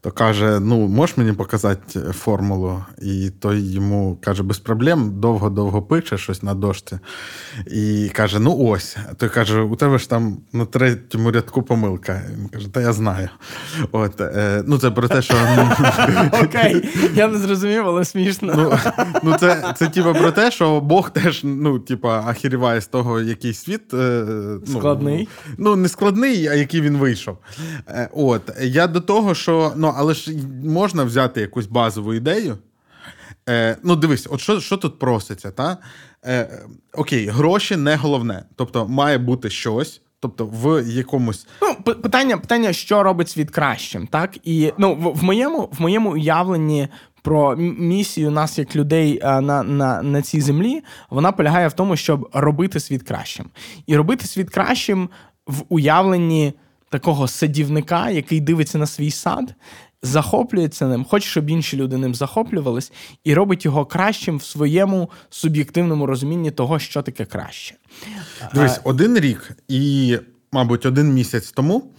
то каже, ну, можеш мені показати формулу? І той йому каже, без проблем, довго-довго пише щось на дошці. І каже, ну ось. Той каже, у тебе ж там на третьому рядку помилка. І він каже, та я знаю. От, е, ну, це про те, що... Окей, я не зрозумів, але смішно. Ну, це, це типа про те, що Бог теж, ну, типа, ахіріває з того, який світ... Е, ну, складний. Ну, не складний, а який він вийшов. Е, от, я до того, що... Ну, але ж можна взяти якусь базову ідею. Е, ну, дивись, от що, що тут проситься, та? Е, окей, гроші не головне. Тобто, має бути щось, тобто, в якомусь... Ну, питання, питання, що робить світ кращим, так? І, ну, в, в моєму, в моєму уявленні про місію нас, як людей на, на, на цій землі, вона полягає в тому, щоб робити світ кращим. І робити світ кращим в уявленні такого садівника, який дивиться на свій сад, захоплюється ним, хоче, щоб інші люди ним захоплювались, і робить його кращим в своєму суб'єктивному розумінні того, що таке краще. Дивись, один рік і, мабуть, один місяць тому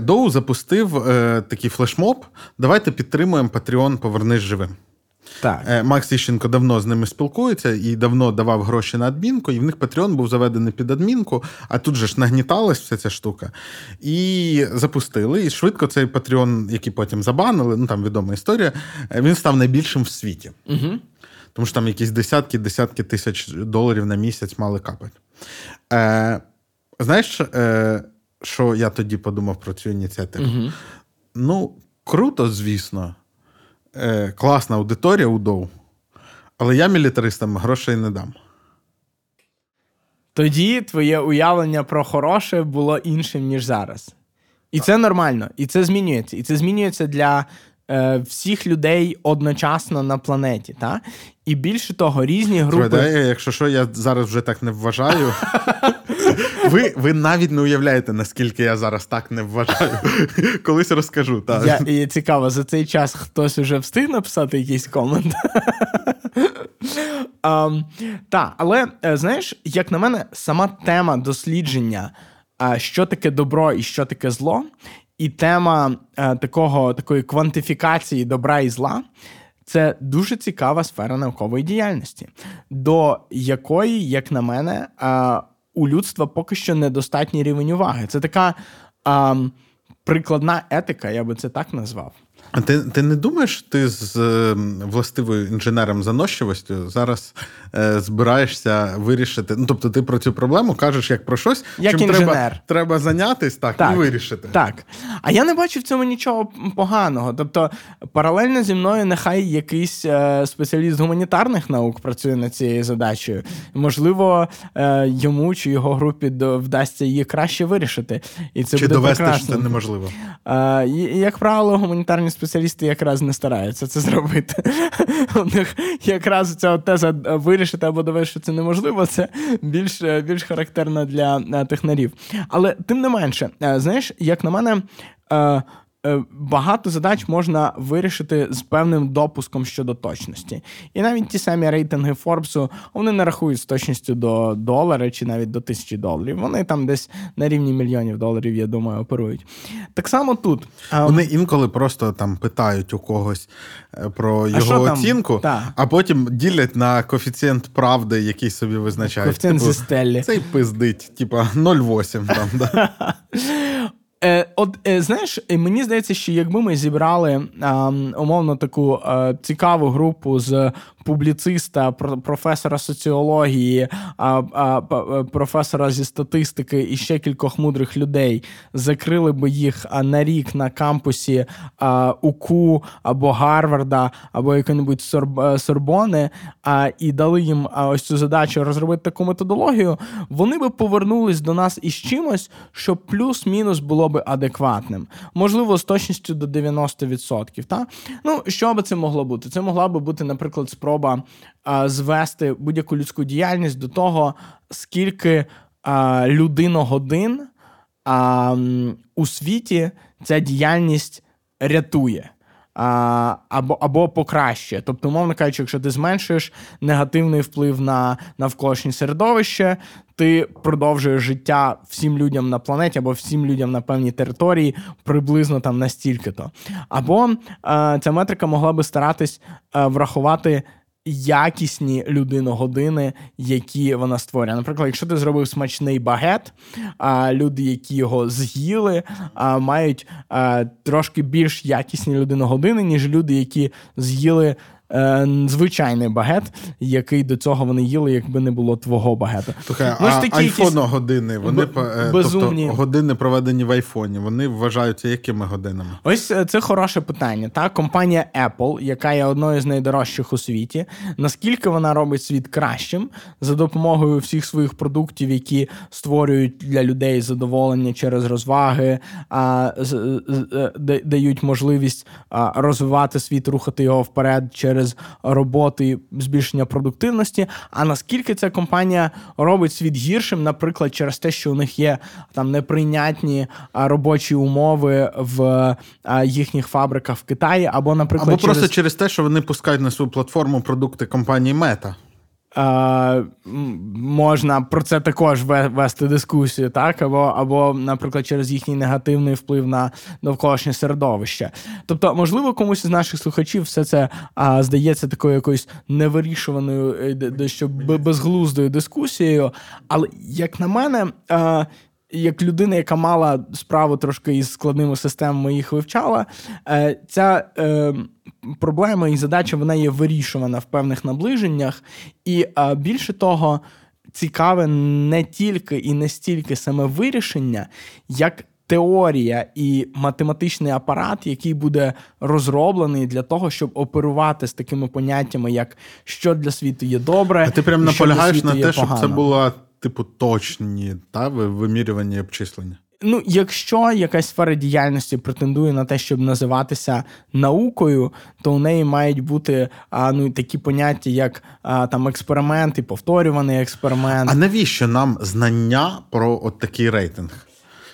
Доу запустив такий флешмоб «Давайте підтримуємо Patreon, повернись живим». Так. Макс Іщенко давно з ними спілкується і давно давав гроші на адмінку, і в них Patreon був заведений під адмінку, а тут же ж нагніталась вся ця штука. І запустили, і швидко цей Patreon, який потім забанили, ну там відома історія, він став найбільшим в світі. Угу. Тому що там якісь десятки-десятки тисяч доларів на місяць мали капати. Е, знаєш, е, що я тоді подумав про цю ініціативу? Угу. Ну, круто, звісно. Класна аудиторія у Доу, але я мілітаристам грошей не дам. Тоді твоє уявлення про хороше було іншим, ніж зараз. І так. Це нормально, і це змінюється. І це змінюється для е, всіх людей одночасно на планеті. Та? І більше того, різні групи... Твоє, якщо що, я зараз вже так не вважаю... Ви, ви навіть не уявляєте, наскільки я зараз так не вважаю. Колись розкажу. Та. Я, я цікаво, за цей час хтось уже встиг написати якийсь комент? um, та, але, знаєш, як на мене, сама тема дослідження, що таке добро і що таке зло, і тема такого, такої квантифікації добра і зла, це дуже цікава сфера наукової діяльності, до якої, як на мене, у людства поки що недостатній рівень уваги. Це така а, прикладна етика, я би це так назвав. А ти, ти не думаєш, ти з властивою інженером заносчивостю зараз е, збираєшся вирішити? Ну, тобто ти про цю проблему кажеш як про щось, як чим треба, треба зайнятися, так, так, і вирішити. Так. А я не бачу в цьому нічого поганого. Тобто паралельно зі мною нехай якийсь е, спеціаліст гуманітарних наук працює над цією задачею. Можливо, е, йому чи його групі до, вдасться її краще вирішити. І це чи буде довести, прекрасно. Що це неможливо? Е, як правило, гуманітарні державні спеціалісти якраз не стараються це зробити. У них якраз ця теза вирішити або довести, що це неможливо, це більш, більш характерно для технарів. Але тим не менше, знаєш, як на мене, багато задач можна вирішити з певним допуском щодо точності. І навіть ті самі рейтинги Форбсу, вони не рахують з точністю до долара чи навіть до тисячі доларів. Вони там десь на рівні мільйонів доларів, я думаю, оперують. Так само тут. Вони інколи просто там питають у когось про його оцінку, а потім ділять на коефіцієнт правди, який собі визначають. Коефіцієнт типу, зі стелі. Цей пиздить, типа нуль цілих вісім там, да. От, знаєш, мені здається, що якби ми зібрали умовно таку цікаву групу з публіциста, професора соціології, професора зі статистики і ще кількох мудрих людей, закрили би їх на рік на кампусі УКУ або Гарварда, або якої-небудь Сорбони, і дали їм ось цю задачу розробити таку методологію, вони би повернулись до нас із чимось, що плюс-мінус було би адекватним. Можливо, з точністю до дев'яносто відсотків. Та? Ну, що би це могло бути? Це могла би бути, наприклад, спроба а, звести будь-яку людську діяльність до того, скільки а, людиногодин а, у світі ця діяльність рятує. Або, або покраще. Тобто, умовно кажучи, якщо ти зменшуєш негативний вплив на навколишнє середовище, ти продовжуєш життя всім людям на планеті або всім людям на певній території приблизно там настільки-то. Або е, ця метрика могла би старатись е, врахувати якісні людиногодини, які вона створює. Наприклад, якщо ти зробив смачний багет, а люди, які його з'їли, мають трошки більш якісні людиногодини, ніж люди, які з'їли звичайний багет, який до цього вони їли, якби не було твого багета. Слухай, ну, а айфоногодини, вони, безумні. Тобто години, проведені в айфоні, вони вважаються якими годинами? Ось це хороше питання. Та компанія Apple, яка є одною з найдорожчих у світі, наскільки вона робить світ кращим за допомогою всіх своїх продуктів, які створюють для людей задоволення через розваги, а, дають можливість розвивати світ, рухати його вперед через через роботи, збільшення продуктивності, а наскільки ця компанія робить світ гіршим, наприклад, через те, що у них є там неприйнятні робочі умови в їхніх фабриках в Китаї, або, наприклад, або через... просто через те, що вони пускають на свою платформу продукти компанії Мета. Е, можна про це також вести дискусію, так? Або, або, наприклад, через їхній негативний вплив на навколишнє середовище. Тобто, можливо, комусь із наших слухачів все це а, здається такою якоюсь невирішуваною, дещо безглуздою дискусією, але, як на мене, а, як людина, яка мала справу трошки із складними системами, їх вивчала, ця е, проблема і задача, вона є вирішувана в певних наближеннях. І е, більше того, цікаве не тільки і не стільки саме вирішення, як теорія і математичний апарат, який буде розроблений для того, щоб оперувати з такими поняттями, як що для світу є добре, а ти прям наполягаєш на те, щоб це була типу точні, та, вимірювання і обчислення. Ну, якщо якась сфера діяльності претендує на те, щоб називатися наукою, то у неї мають бути а, ну, такі поняття, як а, там, експеримент і повторюваний експеримент. А навіщо нам знання про от такий рейтинг?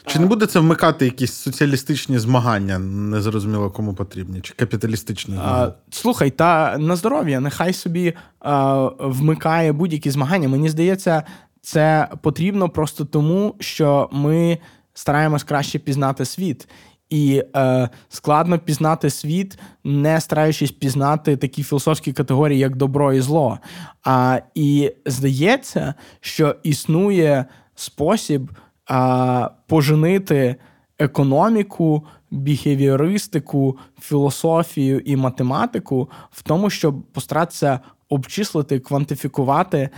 Чи не буде це вмикати якісь соціалістичні змагання, незрозуміло кому потрібні, чи капіталістичні змагання? Слухай, та на здоров'я, нехай собі а, вмикає будь-які змагання. Мені здається, це потрібно просто тому, що ми стараємось краще пізнати світ. І е, складно пізнати світ, не стараючись пізнати такі філософські категорії, як добро і зло. А, і здається, що існує спосіб е, поженити економіку, біхевіористику, філософію і математику в тому, щоб постаратися обчислити, квантифікувати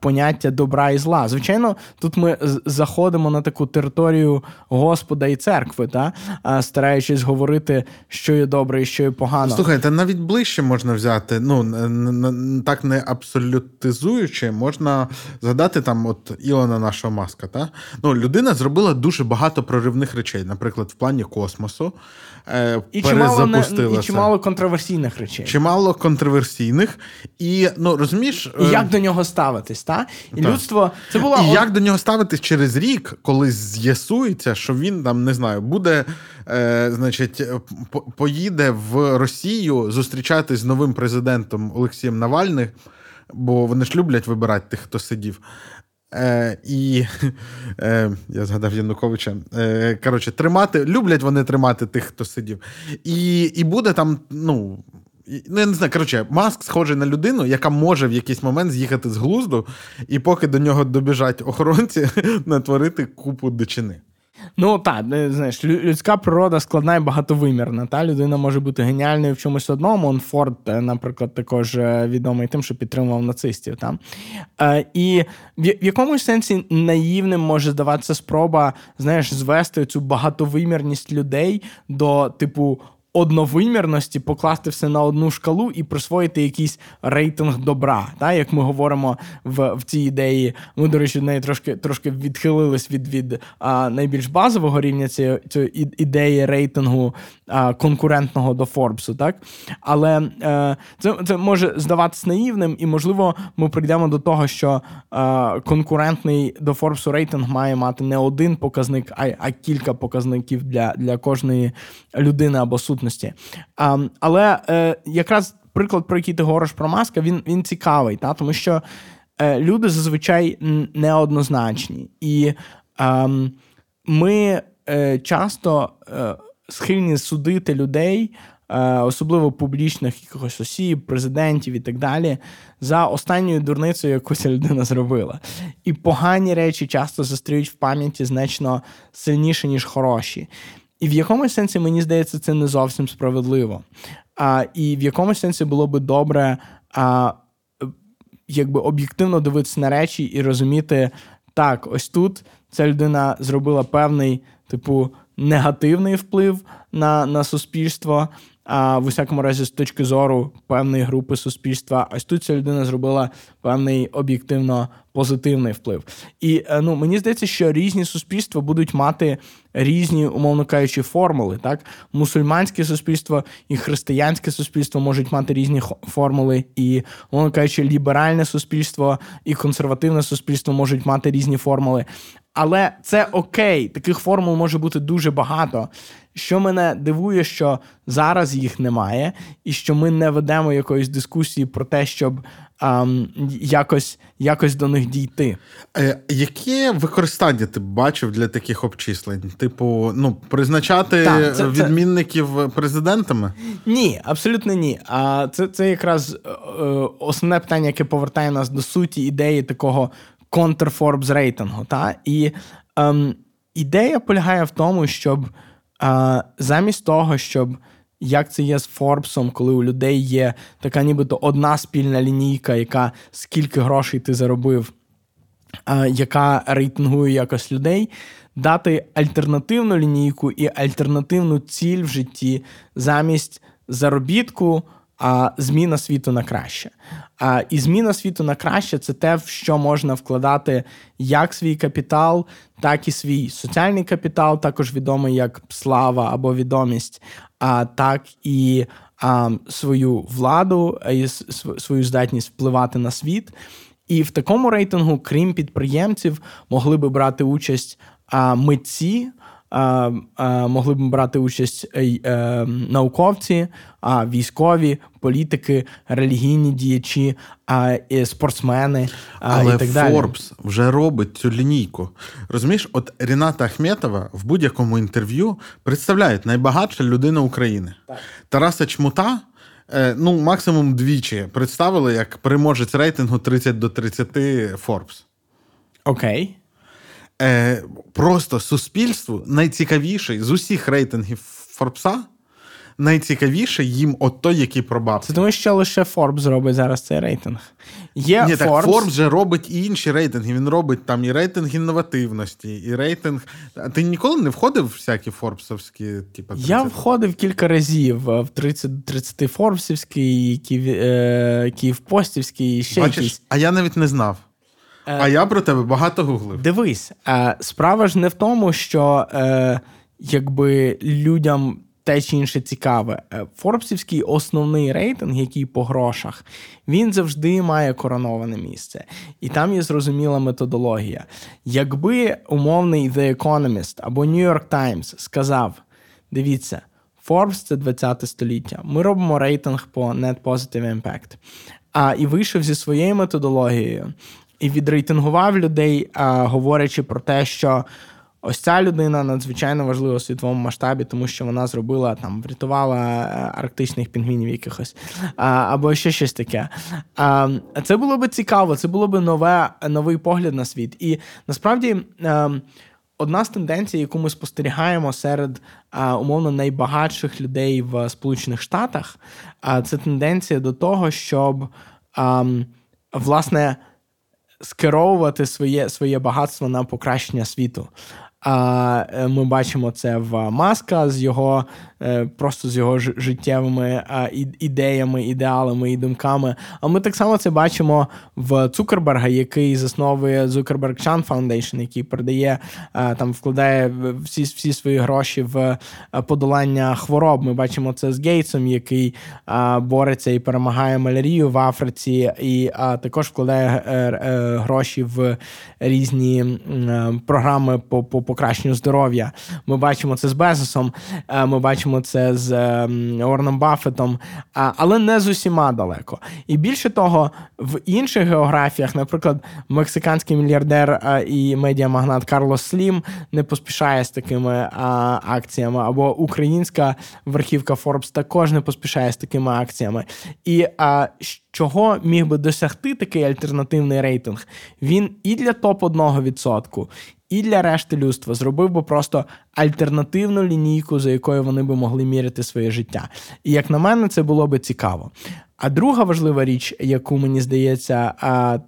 поняття добра і зла. Звичайно, тут ми заходимо на таку територію Господа і церкви, та? Стараючись говорити, що є добре і що є погано. Слухайте, навіть ближче можна взяти, ну, так не абсолютизуючи, можна згадати там от Ілона нашого Маска. Та? Ну, людина зробила дуже багато проривних речей, наприклад, в плані космосу. І чимало, не, і чимало контроверсійних речей. Чимало контроверсійних. І, ну, розумієш... І як до нього ставитись, та? І так. Людство... Це була... І як до нього ставитись через рік, коли з'ясується, що він, там, не знаю, буде, е, значить, поїде в Росію зустрічатись з новим президентом Олексієм Навальним, бо вони ж люблять вибирати тих, хто сидів. Е, і е, я згадав Януковича. Е, коротше, тримати, люблять вони тримати тих, хто сидів. І, і буде там, ну... Ну, я не знаю, коротше, Маск схожий на людину, яка може в якийсь момент з'їхати з глузду, і поки до нього добіжать охоронці, натворити купу дичини. Ну, так, знаєш, людська природа складна і багатовимірна. Та? Людина може бути геніальною в чомусь одному. Он Форд, наприклад, також відомий тим, що підтримував нацистів. Та? І в якомусь сенсі наївним може здаватися спроба, знаєш, звести цю багатовимірність людей до, типу, одновимірності, покласти все на одну шкалу і присвоїти якийсь рейтинг добра. Та? Як ми говоримо в, в цій ідеї, ми, до речі, в неї трошки, трошки відхилились від, від а, найбільш базового рівня цієї, цієї ідеї рейтингу а, конкурентного до Форбсу. Так? Але а, це, це може здаватися наївним, і, можливо, ми прийдемо до того, що а, конкурентний до Форбсу рейтинг має мати не один показник, а, а кілька показників для, для кожної людини або сутності. А, але е, якраз приклад, про який ти говориш про Маска, він, він цікавий, та? Тому що е, люди зазвичай неоднозначні. І е, ми е, часто е, схильні судити людей, е, особливо публічних якихось осіб, президентів і так далі, за останньою дурницею, яку ця людина зробила. І погані речі часто застряють в пам'яті значно сильніше, ніж хороші. І в якомусь сенсі, мені здається, це не зовсім справедливо. А, і в якомусь сенсі було би добре а, якби об'єктивно дивитися на речі і розуміти, так, ось тут ця людина зробила певний, типу, негативний вплив на, на суспільство, а в усякому разі з точки зору певної групи суспільства. Ось тут ця людина зробила певний об'єктивно позитивний вплив. І ну, мені здається, що різні суспільства будуть мати різні, умовно кажучи, формули. Так? Мусульманське суспільство і християнське суспільство можуть мати різні формули, і, умовно кажучи, ліберальне суспільство і консервативне суспільство можуть мати різні формули. Але це окей, таких формул може бути дуже багато. Що мене дивує, що зараз їх немає, і що ми не ведемо якоїсь дискусії про те, щоб ем, якось, якось до них дійти. Е, яке використання ти бачив для таких обчислень? Типу, ну, призначати Та, це, відмінників це... президентами? Ні, абсолютно ні. А це, це якраз е, основне питання, яке повертає нас до суті ідеї такого контр-Форбс рейтингу. Та? І ем, ідея полягає в тому, щоб е, замість того, щоб, як це є з Форбсом, коли у людей є така нібито одна спільна лінійка, яка скільки грошей ти заробив, е, яка рейтингує якось людей, дати альтернативну лінійку і альтернативну ціль в житті замість заробітку, а зміна світу на краще. А, і зміна світу на краще – це те, в що можна вкладати як свій капітал, так і свій соціальний капітал, також відомий як слава або відомість, а, так і а, свою владу, і свою здатність впливати на світ. І в такому рейтингу, крім підприємців, могли би брати участь а, митці, могли б брати участь науковці, військові, політики, релігійні діячі, спортсмени. Але і так далі. Але Forbes вже робить цю лінійку. Розумієш, от Ріната Ахметова в будь-якому інтерв'ю представляють найбагатша людина України. Так. Тараса Чмута, ну, максимум двічі представили як переможець рейтингу тридцять до тридцяти Forbes. Окей. Е, просто суспільству найцікавіший з усіх рейтингів Форбса найцікавіше їм от той, який про бабки. Це тому, що лише Forbes робить зараз цей рейтинг. Є Ні, Forbes... так, Forbes же робить і інші рейтинги. Він робить там і рейтинг інновативності, і рейтинг... Ти ніколи не входив в всякі форбсовські? Типу, я входив кілька разів в тридцять форбсівський, київпостівський, ще Бачиш, якісь. А я навіть не знав. Е... А я про тебе багато гуглив. Дивись, справа ж не в тому, що якби людям те чи інше цікаве. Форбсівський основний рейтинг, який по грошах, він завжди має короноване місце. І там є зрозуміла методологія. Якби умовний The Economist або New York Times сказав, дивіться, Forbes – це двадцяте століття, ми робимо рейтинг по Net Positive Impact. А, і вийшов зі своєю методологією і відрейтингував людей, а, говорячи про те, що ось ця людина надзвичайно важлива у світовому масштабі, тому що вона зробила, там, врятувала арктичних пінгвінів якихось, або ще щось таке. Це було би цікаво, це було би нове, новий погляд на світ. І, насправді, одна з тенденцій, яку ми спостерігаємо серед, умовно, найбагатших людей в Сполучених Штатах, це тенденція до того, щоб, власне, скеровувати своє, своє багатство на покращення світу. А ми бачимо це в Маска з його просто з його життєвими ідеями, ідеалами і думками. А ми так само це бачимо в Цукерберга, який засновує Zuckerberg Chan Foundation, який передає, там вкладає всі, всі свої гроші в подолання хвороб. Ми бачимо це з Гейтсом, який бореться і перемагає малярію в Африці, і також вкладає гроші в різні програми по по покращенню здоров'я. Ми бачимо це з Безосом, ми бачимо це з Уорреном Баффетом, але не з усіма далеко. І більше того, в інших географіях, наприклад, мексиканський мільярдер і медіамагнат Карлос Слім не поспішає з такими акціями, або українська верхівка Forbes також не поспішає з такими акціями. І чого міг би досягти такий альтернативний рейтинг? Він і для топ один відсоток, і для решти людства зробив би просто альтернативну лінійку, за якою вони би могли міряти своє життя. І, як на мене, це було би цікаво. А друга важлива річ, яку, мені здається,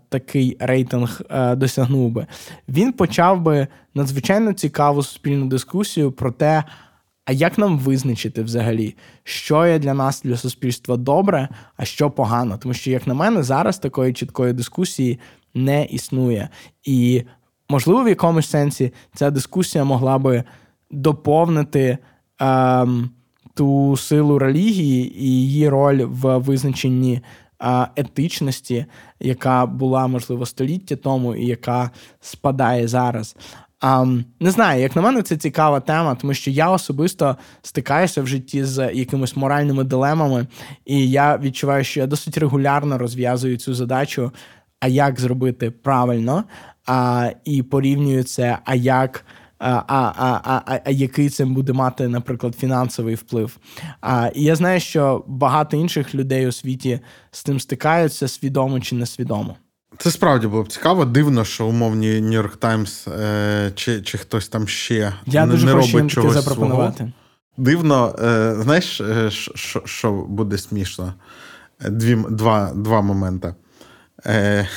такий рейтинг досягнув би, він почав би надзвичайно цікаву суспільну дискусію про те, а як нам визначити взагалі, що є для нас, для суспільства добре, а що погано. Тому що, як на мене, зараз такої чіткої дискусії не існує. І можливо, в якомусь сенсі ця дискусія могла би доповнити ем, ту силу релігії і її роль в визначенні е, етичності, яка була, можливо, століття тому і яка спадає зараз. Ем, не знаю, як на мене, це цікава тема, тому що я особисто стикаюся в житті з якимись моральними дилемами, і я відчуваю, що я досить регулярно розв'язую цю задачу, а як зробити правильно, а, і порівнюю це, а як, а, а, а, а, а який це буде мати, наприклад, фінансовий вплив. А, і я знаю, що багато інших людей у світі з тим стикаються, свідомо чи несвідомо. Це справді було б цікаво. Дивно, що умовні New York Times е, чи, чи хтось там ще я не, не робить чогось запропонувати. Свого. Дивно, е, знаєш, е, що, що буде смішно? Дві, два, два моменти. Е,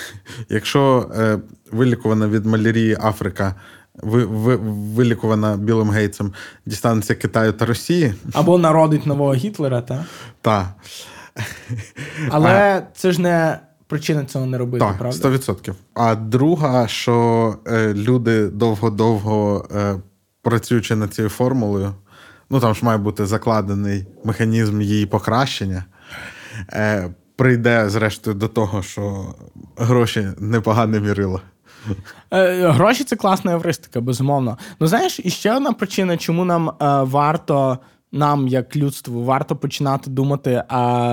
якщо е, вилікувана від малярії Африка, ви, ви, вилікувана Білим Гейтсом, дістанеться Китаю та Росії. Або народить нового Гітлера, так? Так. Але а, це ж не причина цього не робити, та, правда? Так, сто відсотків. А друга, що е, люди довго-довго е, працюючи над цією формулою, ну там ж має бути закладений механізм її покращення, е, прийде, зрештою, до того, що гроші непогане мірило. Гроші – це класна евристика, безумовно. Ну, знаєш, і ще одна причина, чому нам е, варто, нам, як людству, варто починати думати е,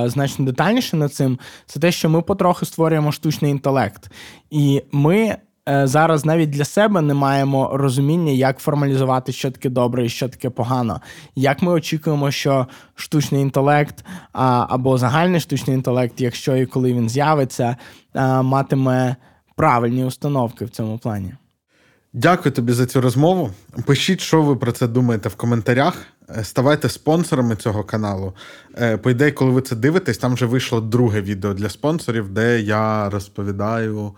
значно детальніше над цим, це те, що ми потроху створюємо штучний інтелект. І ми е, зараз навіть для себе не маємо розуміння, як формалізувати, що таке добре і що таке погано. Як ми очікуємо, що штучний інтелект або загальний штучний інтелект, якщо і коли він з'явиться, матиме правильні установки в цьому плані. Дякую тобі за цю розмову. Пишіть, що ви про це думаєте в коментарях. Ставайте спонсорами цього каналу. По ідеї, коли ви це дивитесь, там вже вийшло друге відео для спонсорів, де я розповідаю,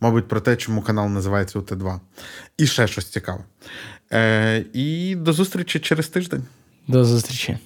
мабуть, про те, чому канал називається УТ два. І ще щось цікаве. І до зустрічі через тиждень. До зустрічі.